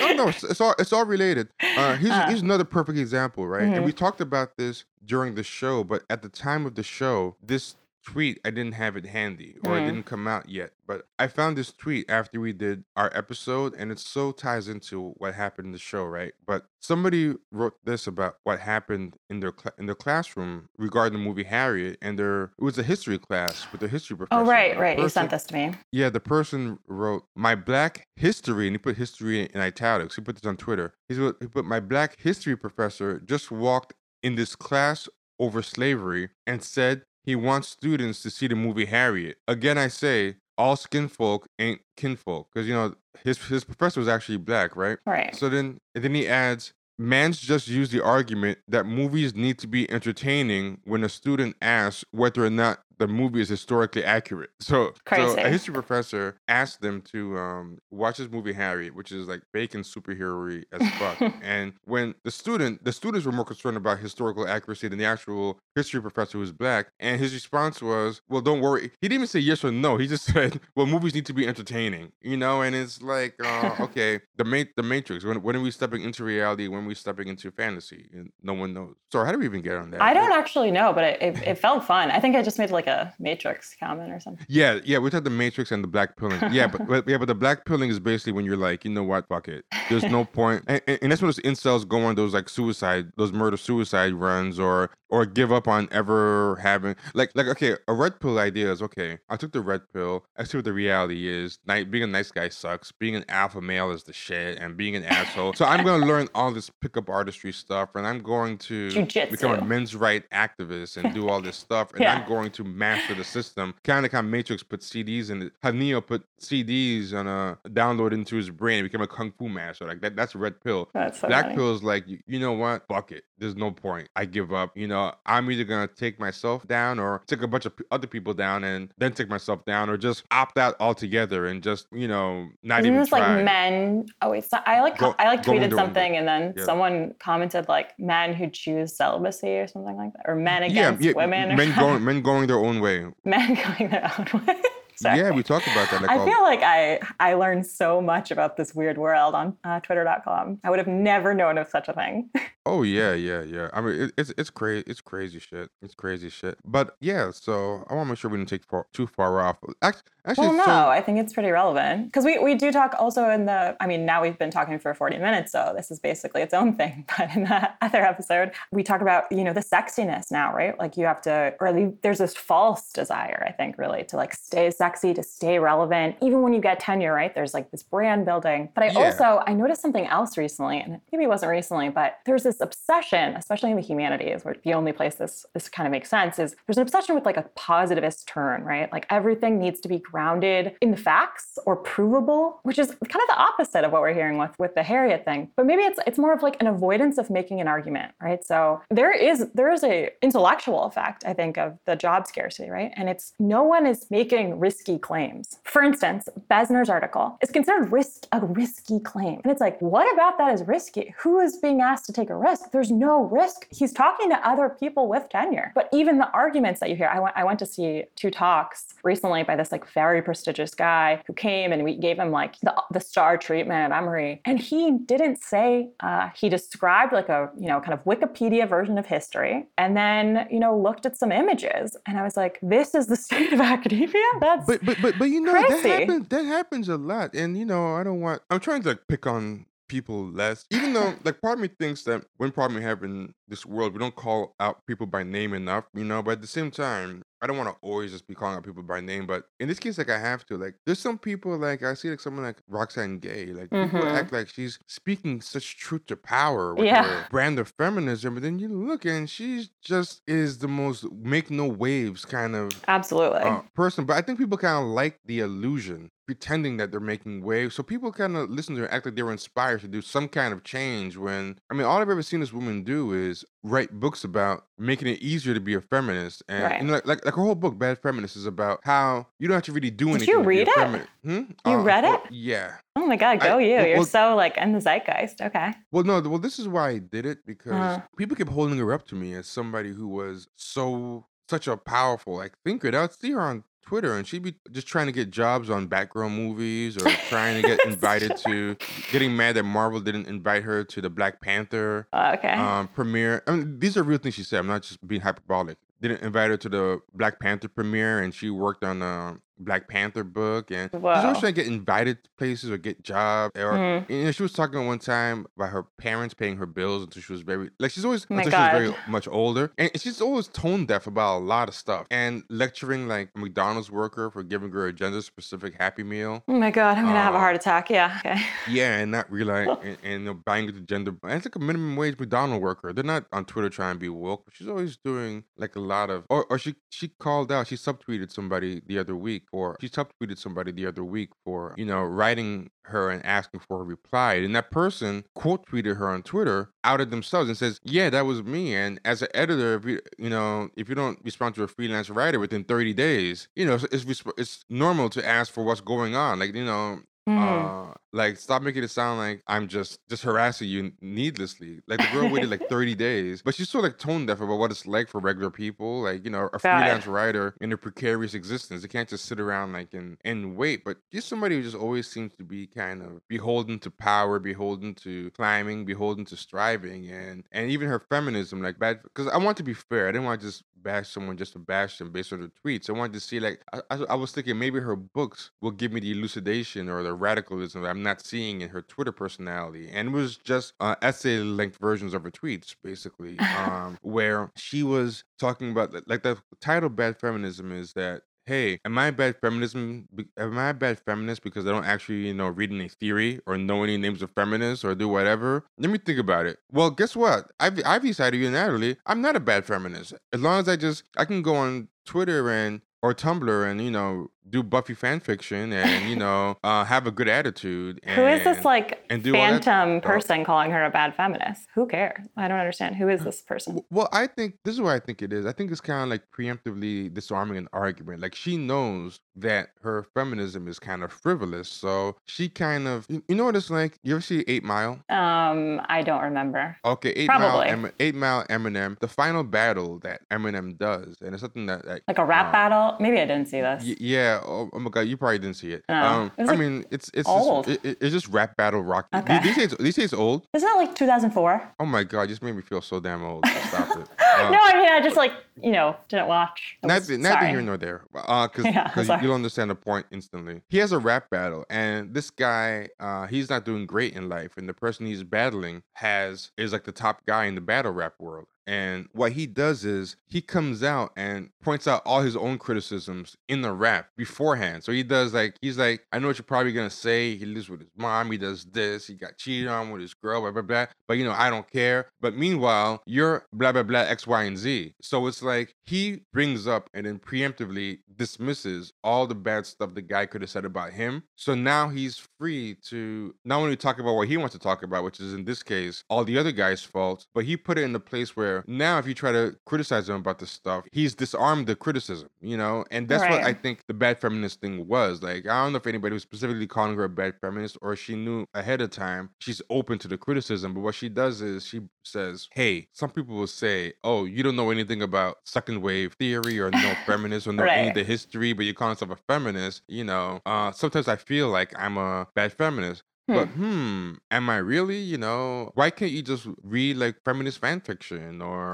oh no, it's, it's all it's all related. Uh, here's uh, here's another perfect example, right? Mm-hmm. And we talked about this during the show, but at the time of the show, this tweet I didn't have it handy, or mm-hmm. it didn't come out yet. But I found this tweet after we did our episode, and it so ties into what happened in the show, right? But somebody wrote this about what happened in their cl- in their classroom regarding the movie Harriet, and their it was a history class with a history professor. Oh, right, right. Person, you sent this to me. Yeah, the person wrote, "My Black History," and he put history in italics. He put this on Twitter. He put, "My Black History professor just walked in this class over slavery and said he wants students to see the movie Harriet. Again, I say, all skin folk ain't kinfolk." Because, you know, his his professor was actually Black, right? Right. So then, and then he adds, "Mans just used the argument that movies need to be entertaining when a student asks whether or not the movie is historically accurate." So, so a history professor asked them to um, watch this movie Harriet, which is like fake and superhero-y as fuck. And when the student, the students were more concerned about historical accuracy than the actual history professor who's Black. And his response was, "Well, don't worry." He didn't even say yes or no. He just said, "Well, movies need to be entertaining," you know? And it's like, uh, okay, the ma- the Matrix. When, when are we stepping into reality? When are we stepping into fantasy? And no one knows. So how do we even get on that? I don't actually know, but it, it, it felt fun. I think I just made like a Matrix comment or something. Yeah, yeah, we talked the Matrix and the black pilling. Yeah, but, but yeah, but the black pilling is basically when you're like, you know what, fuck it. There's no point, and, and, and that's when those incels go on those like suicide, those murder suicide runs, or or give up on ever having like like okay, a red pill idea is okay. I took the red pill. I see what the reality is. Night being a nice guy sucks. Being an alpha male is the shit, and being an asshole. So I'm gonna learn all this pickup artistry stuff, and I'm going to Jiu-jitsu. become a men's right activist and do all this stuff, and yeah. I'm going to master the system, kind of like how Matrix put C Ds in it. How Neo put C Ds on a download into his brain and became a kung fu master. Like that, that's a red pill. That's so Black funny. Pill is like, you, you know what? Fuck it. There's no point. I give up. You know, I'm either gonna take myself down or take a bunch of p- other people down and then take myself down, or just opt out altogether and just, you know, not even try. Like men. Oh wait, so I like go, I like tweeted something and then yeah. someone commented like men who choose celibacy or something like that, or men against yeah, yeah, women. Men going men going their own way. Men going their own way. Sorry. Yeah, we talked about that. Like, I feel like I I learned so much about this weird world on uh, twitter dot com. I would have never known of such a thing. Oh yeah, yeah, yeah. I mean, it, it's it's crazy. It's crazy shit. It's crazy shit. But yeah, so I want to make sure we didn't take far, too far off. Actually, actually well, no, so, I think it's pretty relevant because we, we do talk also in the. I mean, now we've been talking for forty minutes, so this is basically its own thing. But in that other episode, we talk about you know the sexiness now, right? Like you have to, or at least there's this false desire, I think, really, to like stay sexy, to stay relevant, even when you get tenure, right? There's like this brand building. But I yeah. also I noticed something else recently, and maybe it wasn't recently, but there's this obsession, especially in the humanities, where the only place this this kind of makes sense is there's an obsession with like a positivist turn, right? Like everything needs to be grounded in the facts or provable, which is kind of the opposite of what we're hearing with, with the Harriet thing. But maybe it's it's more of like an avoidance of making an argument, right? So there is there is a intellectual effect, I think, of the job scarcity, right? And it's no one is making risky claims. For instance, Bessner's article is considered risk a risky claim. And it's like, what about that is risky? Who is being asked to take a risk? There's no risk. He's talking to other people with tenure. But even the arguments that you hear, I went I went to see two talks recently by this like very prestigious guy who came and we gave him like the, the star treatment at Emory. And he didn't say, uh, he described like a, you know, kind of Wikipedia version of history and then, you know, looked at some images. And I was like, this is the state of academia? That's but But, but, but you know, crazy. that happens, that happens a lot. And, you know, I don't want, I'm trying to like pick on people less, even though like part of me thinks that when problem we have in this world, we don't call out people by name enough, you know, but at the same time, I don't want to always just be calling out people by name, but in this case, like I have to, like there's some people like I see like someone like Roxane Gay, like mm-hmm. people act like she's speaking such truth to power with yeah. her brand of feminism, but then you look and she just is the most make no waves kind of absolutely uh, person. But I think people kind of like the illusion, pretending that they're making waves. So people kind of listen to her and act like they were inspired to do some kind of change when, I mean, all I've ever seen this woman do is write books about making it easier to be a feminist. And, right. and like, like like her whole book, Bad Feminist, is about how you don't have to really do anything. Did you read it? Hmm? You uh, read it? Yeah. Oh my God, go I, you. Well, You're well, so like in the zeitgeist. Okay. Well, no, well, this is why I did it because uh. people kept holding her up to me as somebody who was so, such a powerful like thinker. I would see her on Twitter and she'd be just trying to get jobs on Batgirl movies or trying to get invited to getting mad that Marvel didn't invite her to the Black Panther uh, okay. um, premiere. I mean, these are real things she said. I'm not just being hyperbolic. Didn't invite her to the Black Panther premiere and she worked on the Black Panther book and Whoa. She's always trying to get invited to places or get jobs or mm. you know, she was talking one time about her parents paying her bills until she was very like she's always oh until God. She was very much older and she's always tone deaf about a lot of stuff and lecturing like a McDonald's worker for giving her a gender specific Happy Meal. Oh my God, I'm gonna uh, have a heart attack. Yeah. Okay. Yeah, and not realize and, and they're buying the gender. And it's like a minimum wage McDonald's worker. They're not on Twitter trying to be woke, but she's always doing like a lot of or, or she she called out. She subtweeted somebody the other week. Or she subtweeted somebody the other week for, you know, writing her and asking for a reply. And that person quote tweeted her on Twitter, outed themselves and says, yeah, that was me. And as an editor, if you, you know, if you don't respond to a freelance writer within thirty days, you know, it's, it's, it's normal to ask for what's going on. Like, you know, mm. uh, like stop making it sound like I'm just just harassing you needlessly. Like the girl waited like thirty days, but she's so like tone deaf about what it's like for regular people, like you know, a God. freelance writer in a precarious existence. They can't just sit around like and and wait. But she's somebody who just always seems to be kind of beholden to power, beholden to climbing, beholden to striving, and and even her feminism, like bad. Because I want to be fair, I didn't want to just bash someone just to bash them based on their tweets. I wanted to see like I, I, I was thinking maybe her books will give me the elucidation or the radicalism that I'm not seeing in her Twitter personality. And it was just uh, essay length versions of her tweets basically um, where she was talking about like the title Bad Feminism is that, hey, am I a bad feminism? Am I a bad feminist because I don't actually, you know, read any theory or know any names of feminists or do whatever? Let me think about it. Well, guess what? I've, I've decided unilaterally, I'm not a bad feminist. As long as I just, I can go on Twitter and or Tumblr and, you know, do Buffy fan fiction and, you know, uh, have a good attitude. And, who is this, like, phantom person calling her a bad feminist? Who cares? I don't understand. Who is this person? Well, I think this is what I think it is. I think it's kind of like preemptively disarming an argument. Like, she knows that her feminism is kind of frivolous. So she kind of, you know what it's like? You ever see Eight Mile? Um, I don't remember. Okay, Eight Probably. Mile, em- Eight Mile Eminem, the final battle that Eminem does. And it's something that... that like a rap um, battle? Maybe I didn't see this. Y- yeah. yeah. Oh, oh my God, you probably didn't see it. No. Um, it I like mean, it's it's just, it, it's just rap battle rock. Okay. These days, these days old. Isn't that like two thousand four? Oh my God, you just made me feel so damn old. Stop it. Um, no, I mean, I just like you know didn't watch. Neither here nor there, because uh, yeah, you don't understand the point instantly. He has a rap battle, and this guy, uh, he's not doing great in life, and the person he's battling has is like the top guy in the battle rap world. And what he does is he comes out and points out all his own criticisms in the rap beforehand. So he does like, he's like, I know what you're probably going to say. He lives with his mom. He does this. He got cheated on with his girl, blah, blah, blah. But, you know, I don't care. But meanwhile, you're blah, blah, blah, X, Y, and Z. So it's like he brings up and then preemptively dismisses all the bad stuff the guy could have said about him. So now he's free to not only talk about what he wants to talk about, which is in this case, all the other guy's faults, but he put it in a place where now if you try to criticize him about this stuff, he's disarmed the criticism, you know? And that's right. What I think the bad feminist thing was. Like, I don't know if anybody was specifically calling her a bad feminist or she knew ahead of time she's open to the criticism. But what she does is she says, hey, some people will say, oh, you don't know anything about second wave theory or no feminist or no right. any of the history, but you call yourself a feminist, you know? Uh, sometimes I feel like I'm a bad feminist. But hmm, am I really, you know, why can't you just read like feminist fan fiction or,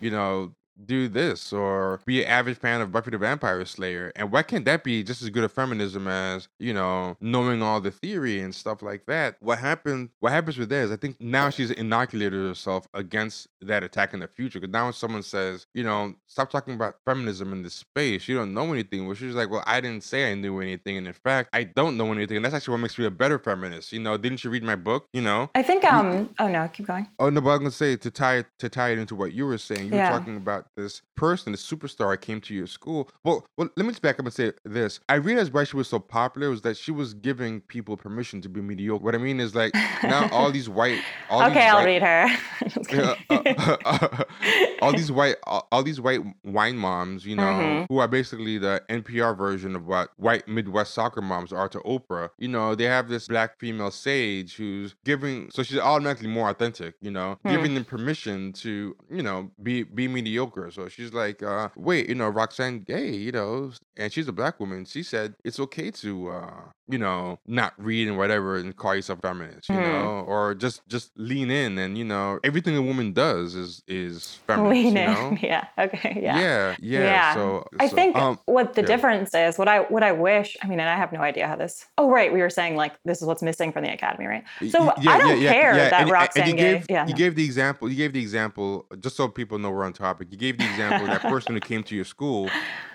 you know, do this or be an avid fan of Buffy the Vampire Slayer? And why can't that be just as good a feminism as, you know, knowing all the theory and stuff like that? What happened, what happens with that is I think now she's inoculated herself against that attack in the future. Because now when someone says, you know, stop talking about feminism in this space, you don't know anything. Well, she's like, well, I didn't say I knew anything. And in fact, I don't know anything. And that's actually what makes me a better feminist. You know, didn't you read my book? You know? I think, um, oh no, keep going. Oh no, but I was going to say to tie, to tie it into what you were saying, you yeah. were talking about this person, the superstar came to your school. Well, well, let me just back up and say this. I realized why she was so popular was that she was giving people permission to be mediocre. What I mean is like now all these white, all okay, these I'll white, read her. uh, uh, uh, all these white, all, all these white wine moms, you know, mm-hmm. who are basically the N P R version of what white Midwest soccer moms are to Oprah. You know, they have this black female sage who's giving, so she's automatically more authentic. You know, mm. giving them permission to, you know, be be mediocre. So she's like, uh, wait, you know, Roxane Gay, you know, and she's a black woman. She said it's okay to, uh, you know, not read and whatever and call yourself feminist, you mm. know, or just just lean in and, you know, everything a woman does is is feminist. Lean you know? in, yeah, okay, yeah, yeah, yeah. yeah. So, so I think um, what the yeah. difference is, what I what I wish, I mean, and I have no idea how this. Oh, right, we were saying like this is what's missing from the academy, right? So yeah, I don't yeah, care yeah, yeah. that and, Roxane and you Gay. Gave, yeah, you no. gave the example. You gave the example just so people know we're on topic. You gave the example of that person who came to your school,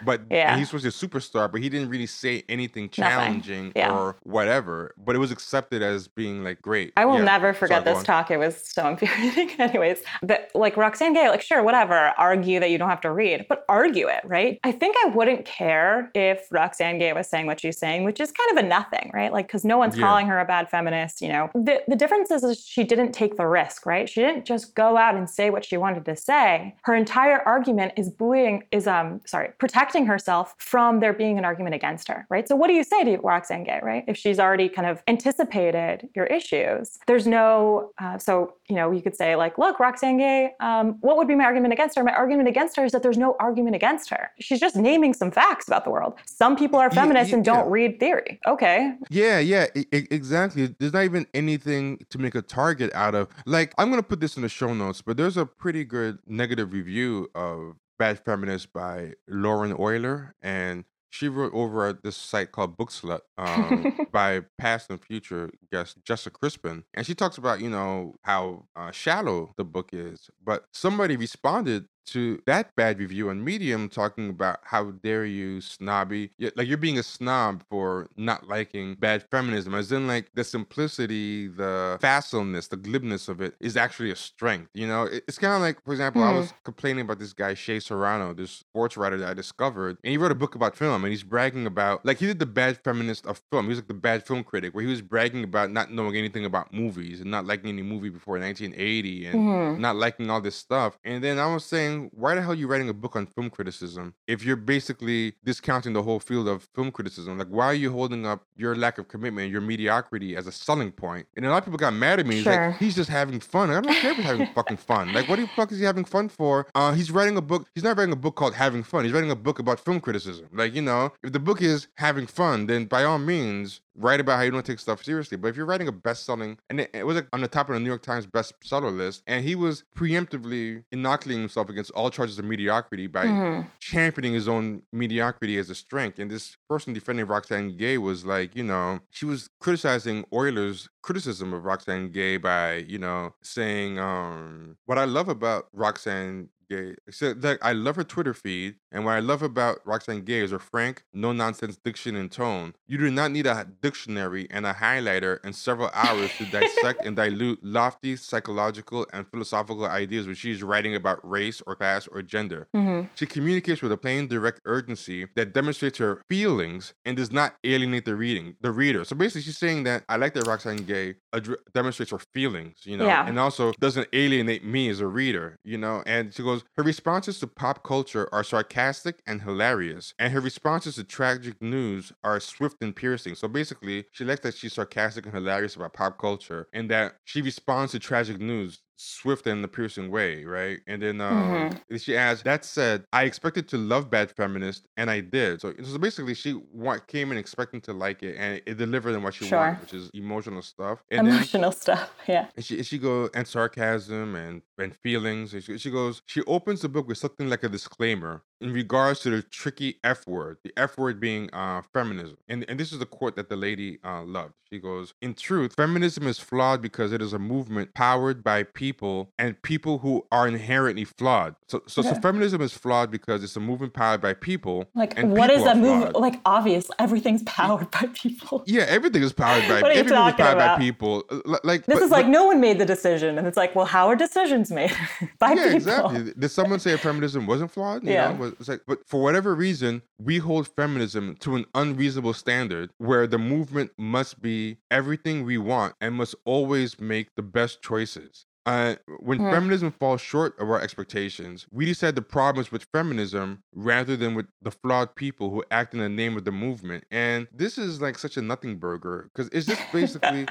but yeah. he's supposed to be a superstar, but he didn't really say anything challenging yeah. or whatever, but it was accepted as being like great. I will yeah. never forget Sorry, this talk. It was so infuriating. Anyways, but like Roxane Gay, like sure, whatever, argue that you don't have to read, but argue it, right? I think I wouldn't care if Roxane Gay was saying what she's saying, which is kind of a nothing, right? Like, because no one's yeah. calling her a bad feminist, you know. The, the difference is she didn't take the risk, right? She didn't just go out and say what she wanted to say. Her entire argument is buoying, is um sorry, protecting herself from there being an argument against her, right? So what do you say to Roxane Gay, right? If she's already kind of anticipated your issues, there's no, uh, so, you know, you could say like, look, Roxane Gay, um, what would be my argument against her? My argument against her is that there's no argument against her. She's just naming some facts about the world. Some people are feminists yeah, yeah, and don't yeah. read theory. Okay. Yeah, yeah, I- exactly. There's not even anything to make a target out of. Like, I'm going to put this in the show notes, but there's a pretty good negative review of Bad Feminist by Lauren Oyler, and she wrote over at this site called Bookslut um, by past and future guest Jessa Crispin. And she talks about, you know, how uh, shallow the book is. But somebody responded to that bad review on Medium talking about how dare you snobby, like you're being a snob for not liking bad feminism, as in like the simplicity, the facileness, the glibness of it is actually a strength, you know? It's kind of like, for example, mm-hmm. I was complaining about this guy, Shea Serrano, this sports writer that I discovered, and he wrote a book about film, and he's bragging about, like he did the bad feminist of film, he was like the bad film critic, where he was bragging about not knowing anything about movies, and not liking any movie before nineteen eighty, and mm-hmm. not liking all this stuff, and then I was saying, then why the hell are you writing a book on film criticism if you're basically discounting the whole field of film criticism? Like, why are you holding up your lack of commitment, your mediocrity as a selling point? And a lot of people got mad at me. Sure. Like, he's just having fun. I don't care if he's having fucking fun. Like, what the fuck is he having fun for? Uh, he's writing a book. He's not writing a book called Having Fun. He's writing a book about film criticism. Like, you know, if the book is having fun, then by all means, write about how you don't take stuff seriously. But if you're writing a best-selling, and it, it was like on the top of the New York Times bestseller list, and he was preemptively inoculating himself against all charges of mediocrity by mm-hmm. championing his own mediocrity as a strength. And this person defending Roxane Gay was like, you know, she was criticizing Oyler's criticism of Roxane Gay by, you know, saying, um, what I love about Roxane Gay, except that I love her Twitter feed, and what I love about Roxane Gay is her frank, no-nonsense diction and tone. You do not need a dictionary and a highlighter and several hours to dissect and dilute lofty psychological and philosophical ideas when she is writing about race or class or gender. Mm-hmm. She communicates with a plain, direct urgency that demonstrates her feelings and does not alienate the reading, the reader. So basically, she's saying that I like that Roxane Gay ad- demonstrates her feelings, you know, yeah. and also doesn't alienate me as a reader, you know, and she goes, her responses to pop culture are sarcastic and hilarious, and her responses to tragic news are swift and piercing. So basically, she likes that she's sarcastic and hilarious about pop culture, and that she responds to tragic news swift and the piercing way, right? And then um, mm-hmm. she adds, that said, I expected to love Bad Feminist, and I did. So, so basically, she wa- came in expecting to like it, and it delivered on what she sure. wanted, which is emotional stuff. And emotional then, stuff, yeah. And she, she goes, and sarcasm and, and feelings. And she, she goes, she opens the book with something like a disclaimer in regards to the tricky F word, the F word being uh, feminism. And, and this is the quote that the lady uh, loved. She goes, in truth, feminism is flawed because it is a movement powered by people and people who are inherently flawed. So so, yeah. so feminism is flawed because it's a movement powered by people. Like, and what people is a movement? Like, obvious, everything's powered by people. Yeah, everything is powered by, what are you everything talking is powered about? By people. Like, this but, is like, but, no one made the decision. And it's like, well, how are decisions made? By yeah, people. Yeah, exactly. Did someone say feminism wasn't flawed? You yeah. know? It's like, but for whatever reason, we hold feminism to an unreasonable standard where the movement must be everything we want and must always make the best choices. Uh, when yeah. feminism falls short of our expectations, we decide the problems with feminism rather than with the flawed people who act in the name of the movement. And this is like such a nothing burger, because it's just basically...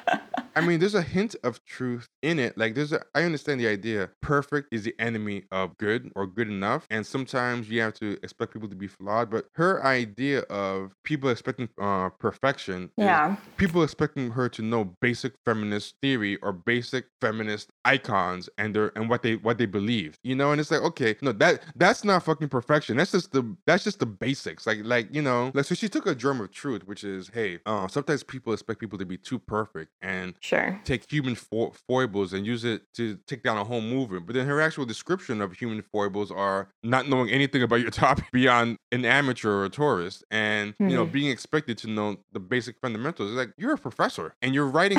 I mean, there's a hint of truth in it. Like, there's a, I understand the idea. Perfect is the enemy of good or good enough. And sometimes you have to expect people to be flawed. But her idea of people expecting uh, perfection, yeah, people expecting her to know basic feminist theory or basic feminist icons and their and what they what they believe, you know. And it's like, okay, no, that that's not fucking perfection. That's just the that's just the basics. Like like you know, like so she took a germ of truth, which is, hey, uh, sometimes people expect people to be too perfect and Sure. take human fo- foibles and use it to take down a whole movement. But then her actual description of human foibles are not knowing anything about your topic beyond an amateur or a tourist, and mm. you know, being expected to know the basic fundamentals. It's like, you're a professor and you're writing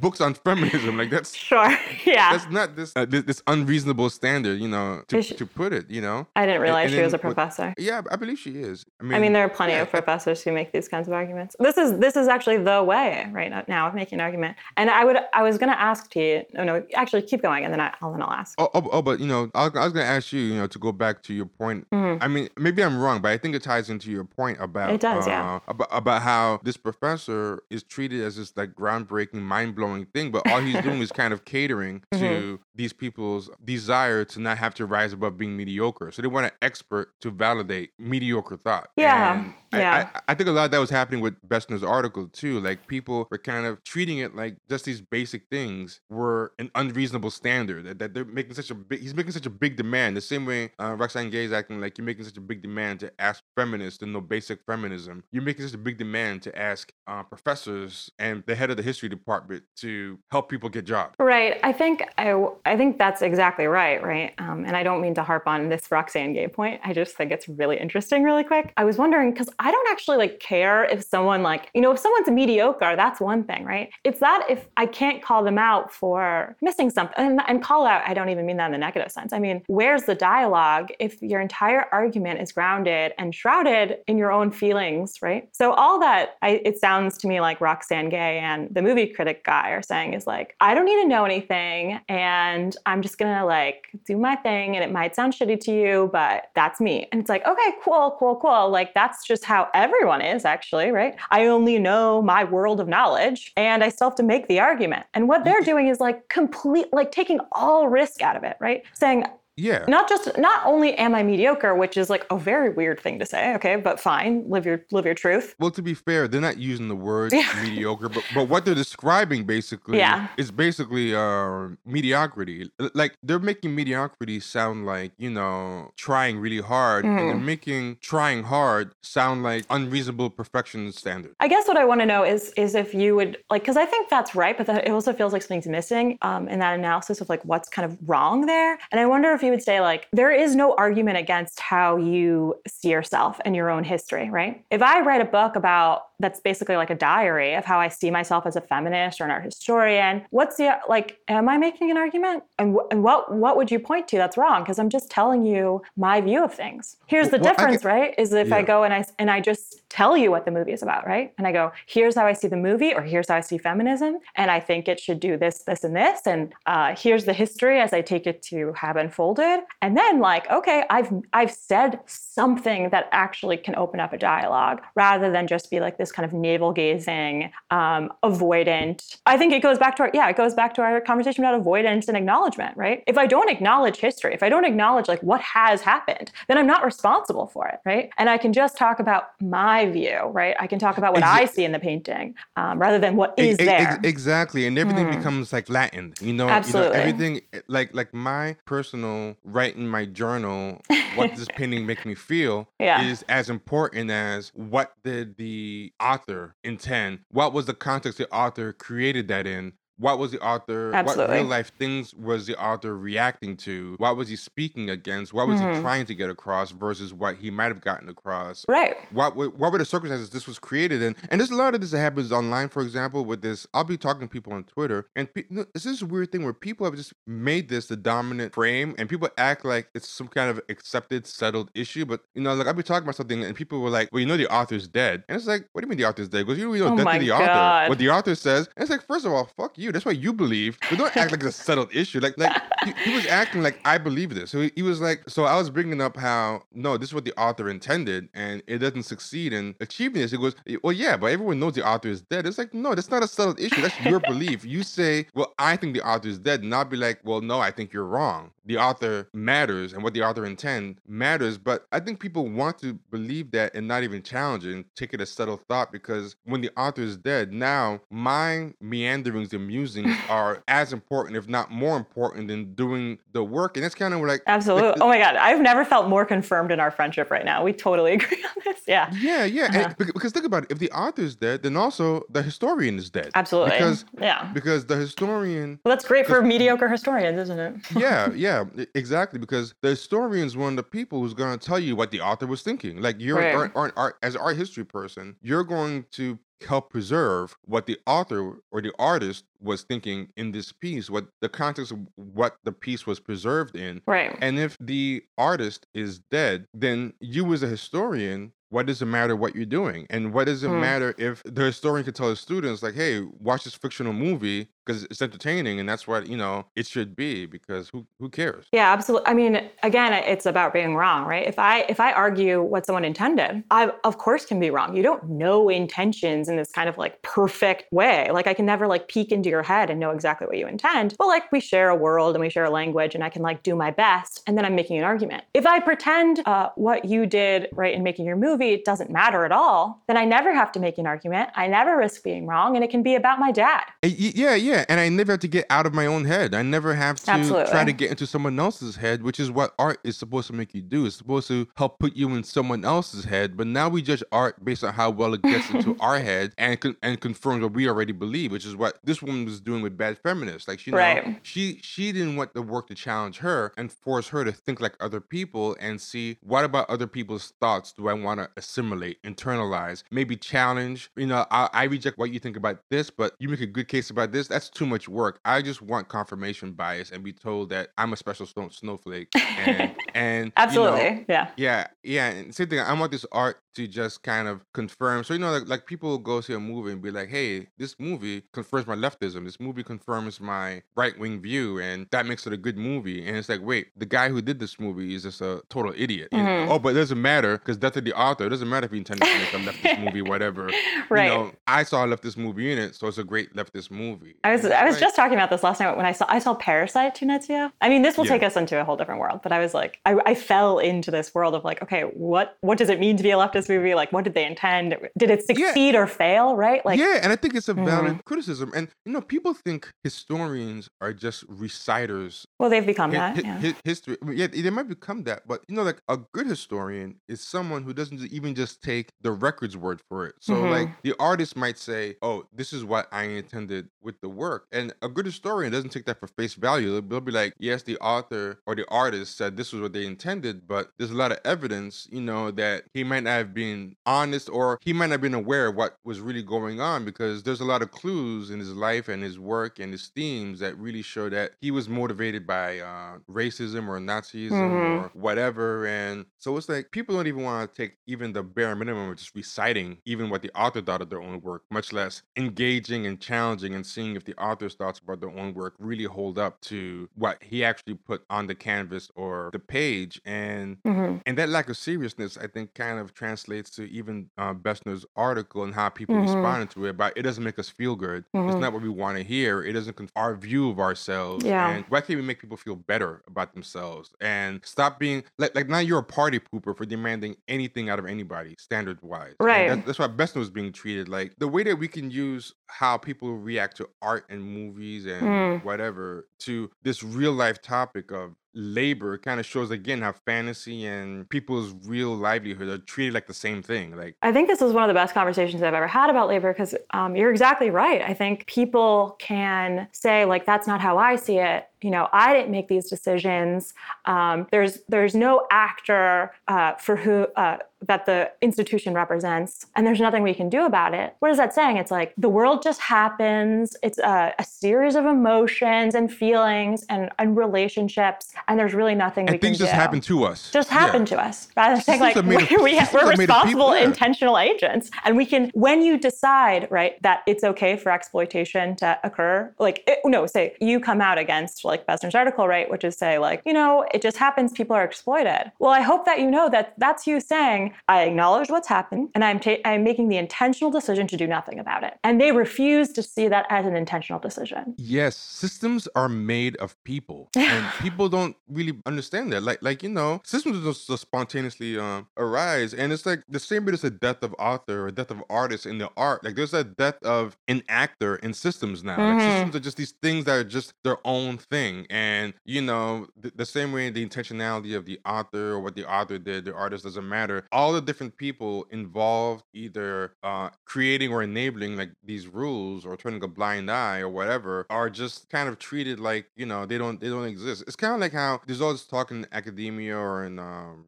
books on feminism. Like, that's sure, yeah, that's not this uh, this, this unreasonable standard, you know, to, she, to put it. You know, I didn't realize and, and she was a professor. With, yeah, I believe she is. I mean, I mean, there are plenty yeah. of professors who make these kinds of arguments. This is this is actually the way right now of making an argument. And I would, I was going to ask to you, oh no, actually keep going and then, I, then I'll ask. Oh, oh, oh but you know, I, I was going to ask you, you know, to go back to your point. Mm-hmm. I mean, maybe I'm wrong, but I think it ties into your point about, it does, uh, yeah. about, about how this professor is treated as this like groundbreaking, mind-blowing thing, but all he's doing is kind of catering to mm-hmm. these people's desire to not have to rise above being mediocre. So they want an expert to validate mediocre thought. Yeah. And yeah. I, I, I think a lot of that was happening with Bessner's article too. Like, people were kind of treating it like just these basic things were an unreasonable standard that, that they're making such a big, he's making such a big demand. The same way uh, Roxane Gay is acting like you're making such a big demand to ask feminists to know basic feminism. You're making such a big demand to ask uh, professors and the head of the history department to help people get jobs. Right. I think I, I think that's exactly right. Right. Um, and I don't mean to harp on this Roxane Gay point. I just think it's really interesting really quick. I was wondering, because I don't actually like care if someone like, you know, if someone's mediocre, that's one thing, right? It's that what if I can't call them out for missing something? And, and call out, I don't even mean that in the negative sense. I mean, where's the dialogue if your entire argument is grounded and shrouded in your own feelings, right? So all that, I, it sounds to me like Roxane Gay and the movie critic guy are saying is like, I don't need to know anything and I'm just gonna like do my thing and it might sound shitty to you, but that's me. And it's like, okay, cool, cool, cool. Like that's just how everyone is actually, right? I only know my world of knowledge and I still have to make the argument. And what they're doing is like complete, like taking all risk out of it, right? Saying, yeah, not just, not only am I mediocre, which is like a very weird thing to say, okay, but fine, live your live your truth. Well, to be fair, they're not using the word mediocre, but, but what they're describing basically yeah. is basically uh, mediocrity. Like they're making mediocrity sound like, you know, trying really hard, mm. and they're making trying hard sound like unreasonable perfection standards. I guess what I want to know is is if you would, like, because I think that's right, but that it also feels like something's missing um, in that analysis of like what's kind of wrong there. And I wonder if you would say like, there is no argument against how you see yourself and your own history, right? If I write a book about, that's basically like a diary of how I see myself as a feminist or an art historian, what's the, like, am I making an argument? And, w- and what what would you point to that's wrong? Because I'm just telling you my view of things. Here's the well, difference, can, right? Is if yeah. I go and I and I just tell you what the movie is about, right? And I go, here's how I see the movie or here's how I see feminism. And I think it should do this, this, and this. And uh, here's the history as I take it to have unfolded. And then like, okay, I've I've said something that actually can open up a dialogue rather than just be like this kind of navel-gazing, um, avoidant. I think it goes back to our, yeah, it goes back to our conversation about avoidance and acknowledgement, right? If I don't acknowledge history, if I don't acknowledge like what has happened, then I'm not responsible for it, right? And I can just talk about my view, right? I can talk about what Exa- I see in the painting um, rather than what is ex- there. Ex- exactly, and everything mm. becomes like Latin, you know? Absolutely. You know, everything, like, like my personal, write in my journal, what this painting makes me feel yeah. is as important as what did the author intend, what was the context the author created that in, what was the author, Absolutely. What real life things was the author reacting to, what was he speaking against, what was mm-hmm. he trying to get across versus what he might have gotten across, right? What were, what were the circumstances this was created in? And there's a lot of this that happens online, for example, with this, I'll be talking to people on Twitter and pe- it's this weird thing where people have just made this the dominant frame and people act like it's some kind of accepted, settled issue. But, you know, like I'll be talking about something and people were like, well, you know, the author's dead. And it's like, what do you mean the author's dead? Because you know, oh death to the God. author, what the author says. And it's like, first of all, fuck you. You. That's what you believe. But don't act like it's a settled issue. Like, like he, he was acting like I believe this. So he, he was like, so I was bringing up how no, this is what the author intended, and it doesn't succeed in achieving this. He goes, well, yeah, but everyone knows the author is dead. It's like, no, that's not a settled issue. That's your belief. You say, well, I think the author is dead, and I'll be like, well, no, I think you're wrong. The author matters, and what the author intend matters. But I think people want to believe that and not even challenge it and take it as settled thought because when the author is dead, now my meanderings and musings are as important, if not more important, than doing the work. And that's kind of like... Absolutely. Like, oh my God. I've never felt more confirmed in our friendship right now. We totally agree on this. Yeah. Yeah, yeah. Uh-huh. And, because think about it. If the author is dead, then also the historian is dead. Absolutely. Because, yeah. Because the historian... Well, that's great for mediocre historians, isn't it? yeah, yeah, exactly. Because the historian is one of the people who's going to tell you what the author was thinking. Like you're right. an, an art, as an art history person, you're going to help preserve what the author or the artist was thinking in this piece, what the context of what the piece was preserved in. Right. And if the artist is dead, then you as a historian, what does it matter what you're doing? And what does it mm. matter if the historian could tell his students like, hey, watch this fictional movie because it's entertaining and that's what, you know, it should be because who who cares? Yeah, absolutely. I mean, again, it's about being wrong, right? If I if I argue what someone intended, I of course can be wrong. You don't know intentions in this kind of like perfect way. Like I can never like peek into your head and know exactly what you intend. But like we share a world and we share a language and I can like do my best and then I'm making an argument. If I pretend uh, what you did, right, in making your movie, it doesn't matter at all, then I never have to make an argument. I never risk being wrong and it can be about my dad. Yeah, yeah. And I never have to get out of my own head. I never have to Absolutely. Try to get into someone else's head, which is what art is supposed to make you do. It's supposed to help put you in someone else's head. But now we judge art based on how well it gets into our head and and confirms what we already believe, which is what this woman Coleman was doing with Bad Feminist. Like, you know, right. she she didn't want the work to challenge her and force her to think like other people and see, what about other people's thoughts do I want to assimilate, internalize, maybe challenge? You know, I, I reject what you think about this, but you make a good case about this. That's too much work. I just want confirmation bias and be told that I'm a special snow- snowflake. And, and absolutely. You know, yeah. Yeah. Yeah. And same thing. I want this art to just kind of confirm. So, you know, like, like people go see a movie and be like, hey, this movie confirms my leftism. This movie confirms my right-wing view, and that makes it a good movie. And it's like, wait, the guy who did this movie is just a total idiot. Mm-hmm. And, oh, but it doesn't matter because death of the author. It doesn't matter if he intended to make a leftist movie, whatever. Right. You know, I saw a leftist movie in it, so it's a great leftist movie. I was I was like, just talking about this last night when I saw I saw Parasite two nights ago. I mean, this will yeah. take us into a whole different world, but I was like, I, I fell into this world of like, okay, what what does it mean to be a leftist movie? Like, what did they intend? Did it succeed yeah. or fail, right? Like, yeah, and I think it's a valid mm-hmm. criticism. And, you know, people think historians are just reciters. Well, they've become hi- that. Hi- yeah. hi- history. I mean, yeah, they might become that. But, you know, like, a good historian is someone who doesn't even just take the record's word for it. So, mm-hmm. like, the artist might say, oh, this is what I intended with the work. And a good historian doesn't take that for face value. They'll, they'll be like, yes, the author or the artist said this was what they intended, but there's a lot of evidence, you know, that he might not have been honest, or he might not have been aware of what was really going on, because there's a lot of clues in his life and his work and his themes that really show that he was motivated by uh, racism or Nazism mm-hmm. or whatever. And so it's like people don't even want to take even the bare minimum of just reciting even what the author thought of their own work, much less engaging and challenging and seeing if the author's thoughts about their own work really hold up to what he actually put on the canvas or the page. And mm-hmm. and that lack of seriousness, I think, kind of translates Translates to even uh, Bessner's article and how people mm-hmm. responded to it, but it doesn't make us feel good. Mm-hmm. It's not what we want to hear. It doesn't control our view of ourselves. Yeah. And why can't we make people feel better about themselves and stop being like, like now you're a party pooper for demanding anything out of anybody, standard wise. Right. That's, that's why Bessner was being treated. Like, the way that we can use how people react to art and movies and mm. whatever to this real life topic of labor kind of shows again how fantasy and people's real livelihood are treated like the same thing. Like, I think this is one of the best conversations I've ever had about labor, because um, you're exactly right. I think people can say, like, that's not how I see it. You know, I didn't make these decisions. Um, there's there's no actor uh, for who uh, that the institution represents, and there's nothing we can do about it. What is that saying? It's like the world just happens. It's a, a series of emotions and feelings and, and relationships, and there's really nothing and we can do. And things just happen to us. Just happen yeah. to us. Rather than saying, like, we, we, we're responsible, people, yeah. intentional agents, and we can. When you decide, right, that it's okay for exploitation to occur, like it, no, say you come out against, like, like Bessner's article, right, which is say, like, you know, it just happens, people are exploited. Well, I hope that you know that that's you saying, I acknowledge what's happened, and I'm ta- I'm making the intentional decision to do nothing about it. And they refuse to see that as an intentional decision. Yes, systems are made of people, and people don't really understand that. Like, like you know, systems just, just spontaneously um, arise, and it's like the same bit as the death of author or death of artist in the art. Like, there's a death of an actor in systems now. Mm-hmm. Like, systems are just these things that are just their own thing. And, you know, the, the same way the intentionality of the author or what the author did, the artist, doesn't matter. All the different people involved either uh, creating or enabling, like, these rules or turning a blind eye or whatever, are just kind of treated like, you know, they don't they don't exist. It's kind of like how there's all this talk in academia or in... Um,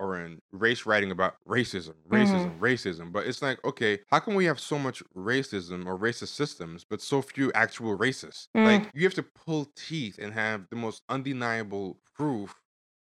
or in race writing about racism, racism, mm-hmm. racism. But it's like, okay, how can we have so much racism or racist systems, but so few actual racists? Mm. Like, you have to pull teeth and have the most undeniable proof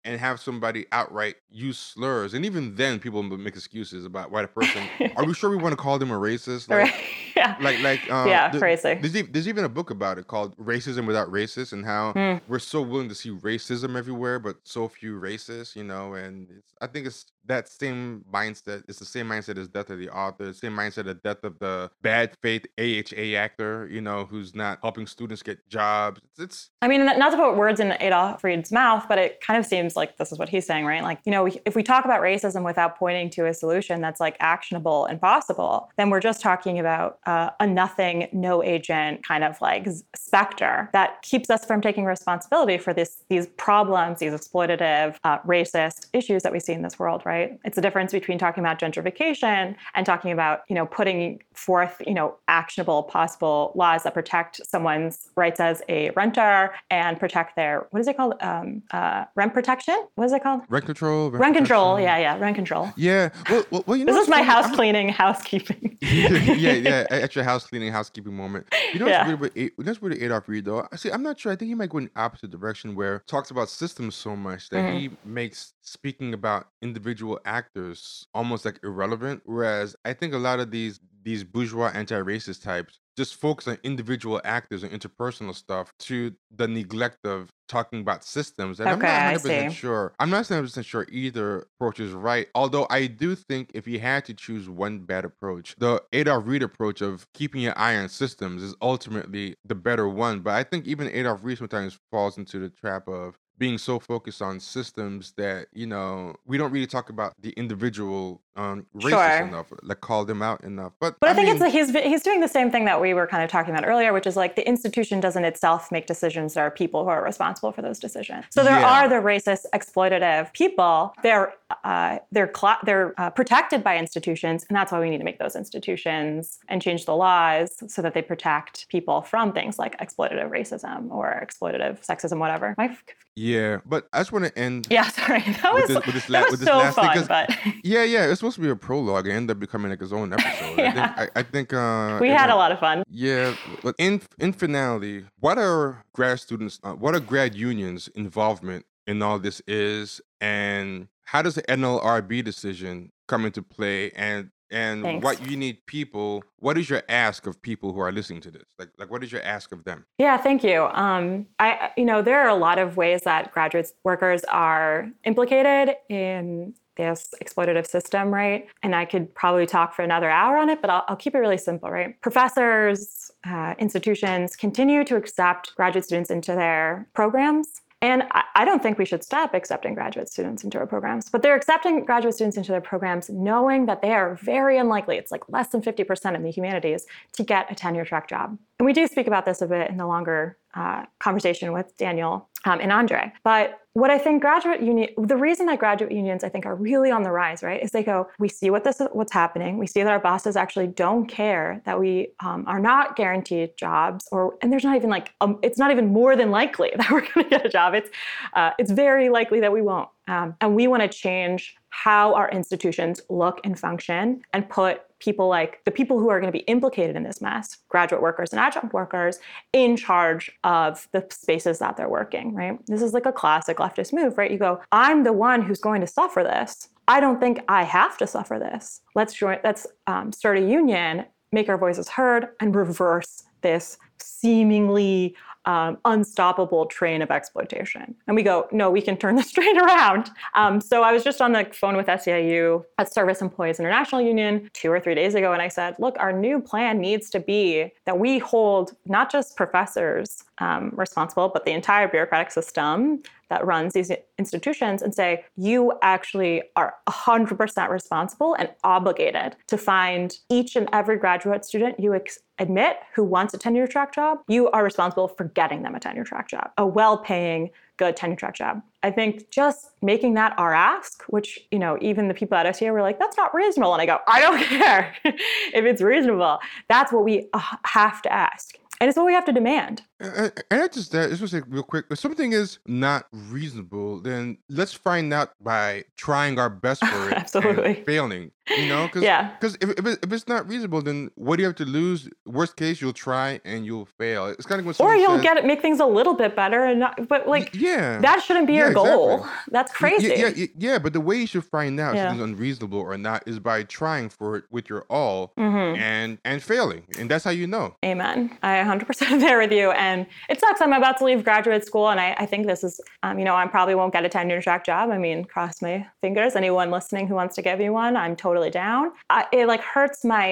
and have somebody outright use slurs. And even then, people make excuses about why the person, are we sure we want to call them a racist? Like, right. Yeah, like, like um, yeah there, crazy. There's, there's even a book about it called Racism Without Racists, and how mm. we're so willing to see racism everywhere, but so few racists, you know? And it's, I think it's that same mindset. It's the same mindset as death of the author, same mindset as death of the bad faith A H A actor, you know, who's not helping students get jobs. It's, it's I mean, not to put words in Adolf Reed's mouth, but it kind of seems like this is what he's saying, right? Like, you know, we, if we talk about racism without pointing to a solution that's, like, actionable and possible, then we're just talking about uh, uh, a nothing, no agent kind of like specter that keeps us from taking responsibility for this, these problems, these exploitative, uh, racist issues that we see in this world, right? It's the difference between talking about gentrification and talking about, you know, putting forth, you know, actionable possible laws that protect someone's rights as a renter and protect their, what is it called? Um, uh, rent protection? What is it called? Rent control. Rent, rent control. Protection. Yeah, yeah. Rent control. Yeah. Well, well, well you know. This is my house I'm... cleaning, housekeeping. yeah, yeah. Extra house cleaning, housekeeping moment. You know what's yeah. weird about, that's weird about Adolf Reed, though? See, I'm not sure. I think he might go in the opposite direction where talks about systems so much that mm-hmm. he makes speaking about individual actors almost like irrelevant. Whereas I think a lot of these these bourgeois anti-racist types just focus on individual actors and interpersonal stuff to the neglect of talking about systems. And okay, I'm not one hundred percent sure. I'm not one hundred percent sure either approach is right. Although I do think if you had to choose one bad approach, the Adolf Reed approach of keeping your eye on systems is ultimately the better one. But I think even Adolf Reed sometimes falls into the trap of being so focused on systems that, you know, we don't really talk about the individual um, racist sure. enough, like call them out enough. But, but I, I think mean, it's like he's he's doing the same thing that we were kind of talking about earlier, which is like the institution doesn't itself make decisions. There are people who are responsible for those decisions. So there yeah. are the racist, exploitative people. They're uh, they're cl- they're uh, protected by institutions, and that's why we need to make those institutions and change the laws so that they protect people from things like exploitative racism or exploitative sexism, whatever. My f- Yeah, but I just want to end. Yeah, sorry, that was with this, with this la- that was with this so last fun, thing, but yeah, yeah, it's supposed to be a prologue. It ended up becoming like its own episode. yeah. I think, I, I think uh, we had went, a lot of fun. Yeah, but in in finality, what are grad students? Uh, what are grad unions' involvement in all this is, and how does the N L R B decision come into play? And And Thanks. What you need people, what is your ask of people who are listening to this? Like, like what is your ask of them? Yeah, thank you. Um, I, you know, there are a lot of ways that graduate workers are implicated in this exploitative system, right? And I could probably talk for another hour on it, but I'll, I'll keep it really simple, right? Professors, uh, institutions continue to accept graduate students into their programs. And I don't think we should stop accepting graduate students into our programs, but they're accepting graduate students into their programs knowing that they are very unlikely, it's like less than fifty percent in the humanities, to get a tenure track job. And we do speak about this a bit in the longer uh, conversation with Daniel um, and Andre. But what I think graduate union, the reason that graduate unions, I think, are really on the rise, right, is they go, we see what this, what's happening. We see that our bosses actually don't care that we um, are not guaranteed jobs, or and there's not even like, um, it's not even more than likely that we're going to get a job. It's, uh, it's very likely that we won't. Um, and we want to change how our institutions look and function and put people like the people who are going to be implicated in this mess, graduate workers and adjunct workers, in charge of the spaces that they're working, right? This is like a classic leftist move, right? You go, I'm the one who's going to suffer this. I don't think I have to suffer this. Let's join, let's um, start a union, make our voices heard, and reverse this seemingly Um, unstoppable train of exploitation. And we go, no, we can turn this train around. Um, so I was just on the phone with S E I U at Service Employees International Union two or three days ago, and I said, look, our new plan needs to be that we hold not just professors um, responsible, but the entire bureaucratic system that runs these institutions and say, you actually are one hundred percent responsible and obligated to find each and every graduate student you ex- admit who wants a tenure track job. You are responsible for getting them a tenure track job, a well-paying, good tenure track job. I think just making that our ask, which, you know, even the people at S E I U were like, that's not reasonable. And I go, I don't care if it's reasonable. That's what we have to ask. And it's what we have to demand. And I just that, just say real quick, if something is not reasonable, then let's find out by trying our best for it Absolutely. And failing, you know? Cause, yeah. Because if, if, it, if it's not reasonable, then what do you have to lose? Worst case, you'll try and you'll fail. It's kind of like when or you'll says, get it, make things a little bit better, and not, but like y- yeah. that shouldn't be yeah, your goal. Exactly. That's crazy. Yeah, yeah, yeah, but the way you should find out yeah. if something's unreasonable or not is by trying for it with your all mm-hmm. and, and failing. And that's how you know. Amen. I one hundred percent there with you. And And it sucks. I'm about to leave graduate school. And I, I think this is, um, you know, I probably won't get a tenure track job. I mean, cross my fingers. Anyone listening who wants to give me one, I'm totally down. Uh, it like hurts my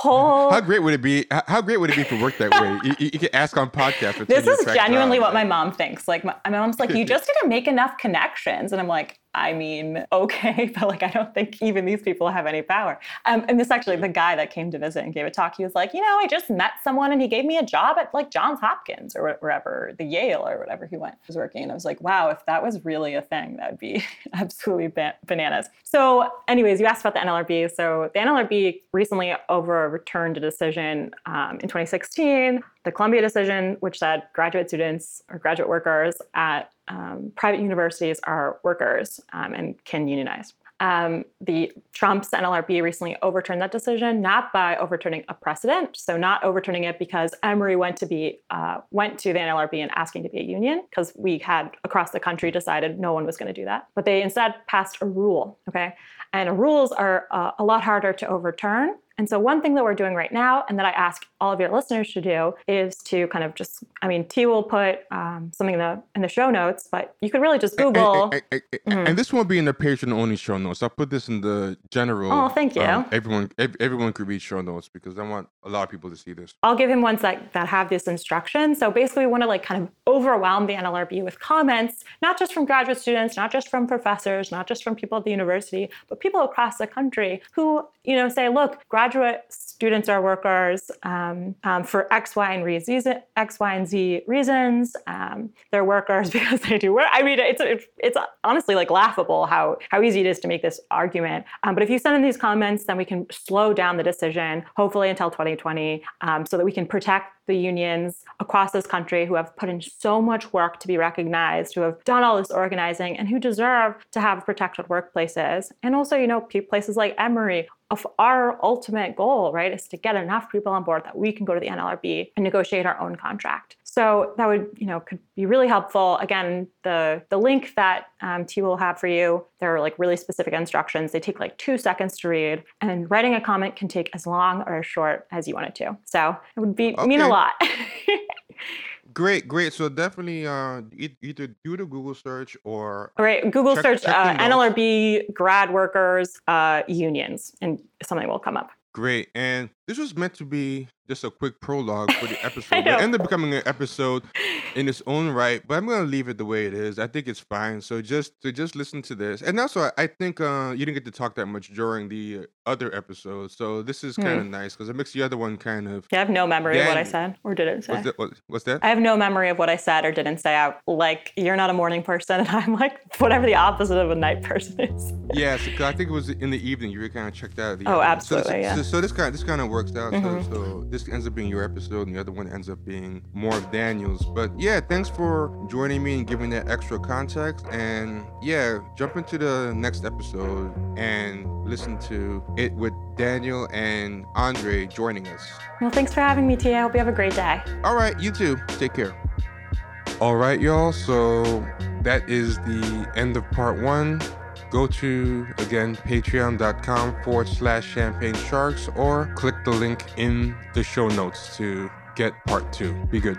whole. How great would it be? How great would it be to work that way? You, you, you can ask on podcasts. This is genuinely job. What my mom thinks. Like my, my mom's like, you just didn't make enough connections. And I'm like, I mean, okay, but like, I don't think even these people have any power. Um, and this actually, the guy that came to visit and gave a talk, he was like, you know, I just met someone and he gave me a job at like Johns Hopkins or wherever, the Yale or whatever he went, was working. And I was like, wow, if that was really a thing, that would be absolutely ba- bananas. So anyways, you asked about the N L R B. So the N L R B recently overturned a decision um, in twenty sixteen, the Columbia decision, which said graduate students or graduate workers at um, private universities are workers um, and can unionize. Um, the Trump's N L R B recently overturned that decision, not by overturning a precedent, so not overturning it because Emory went to be uh, went to the N L R B and asking to be a union, because we had across the country decided no one was going to do that. But they instead passed a rule, okay? And rules are uh, a lot harder to overturn. And so one thing that we're doing right now, and that I ask all of your listeners to do, is to kind of just, I mean, T will put um, something in the in the show notes, but you could really just Google. And, and, and, mm. and this won't be in the patron-only show notes. I'll put this in the general. Oh, thank you. Um, everyone ev- everyone could read show notes because I want a lot of people to see this. I'll give him ones that, that have this instruction. So basically we want to like kind of overwhelm the N L R B with comments, not just from graduate students, not just from professors, not just from people at the university, but people across the country who, you know, say, look, graduate students are workers um, um, for X, Y, and reason, X, Y, and Z reasons. Um, they're workers because they do work. I mean, it's it's honestly like laughable how how easy it is to make this argument. Um, but if you send in these comments, then we can slow down the decision, hopefully until twenty twenty, um, so that we can protect the unions across this country who have put in so much work to be recognized, who have done all this organizing, and who deserve to have protected workplaces. And also, you know, places like Emory, of our ultimate goal, right, is to get enough people on board that we can go to the N L R B and negotiate our own contract. So that would, you know, could be really helpful. Again, the the link that um, T will have for you, there are like really specific instructions. They take like two seconds to read, and writing a comment can take as long or as short as you want it to. So it would be okay. mean a lot. Great, great. So definitely uh, either do the Google search or... All right, Google check, search check uh, N L R B grad workers uh, unions, and something will come up. Great. And this was meant to be just a quick prologue for the episode. It ended up becoming an episode in its own right, but I'm going to leave it the way it is. I think it's fine. So just to just listen to this. And also, I think uh, you didn't get to talk that much during the other episode. So this is kind of mm. nice because it makes the other one kind of... I have no memory then, of what I said or didn't say. What's that, what, what's that? I have no memory of what I said or didn't say. I, like, you're not a morning person, and I'm like whatever the opposite of a night person is. Yes, yeah, so, I think it was in the evening. You were kind of checked out. Of the oh, evening. absolutely, so, yeah. So, so this kind of, this kind of works out. Mm-hmm. So, so this ends up being your episode, and the other one ends up being more of Daniel's. But yeah, thanks for joining me and giving that extra context. And yeah, jump into the next episode and listen to it with Daniel and Andre joining us. Well, thanks for having me, Tia. I hope you have a great day. All right, you too. Take care. All right, y'all. So that is the end of part one. Go to, again, patreon.com forward slash champagne sharks or click the link in the show notes to get part two. Be good.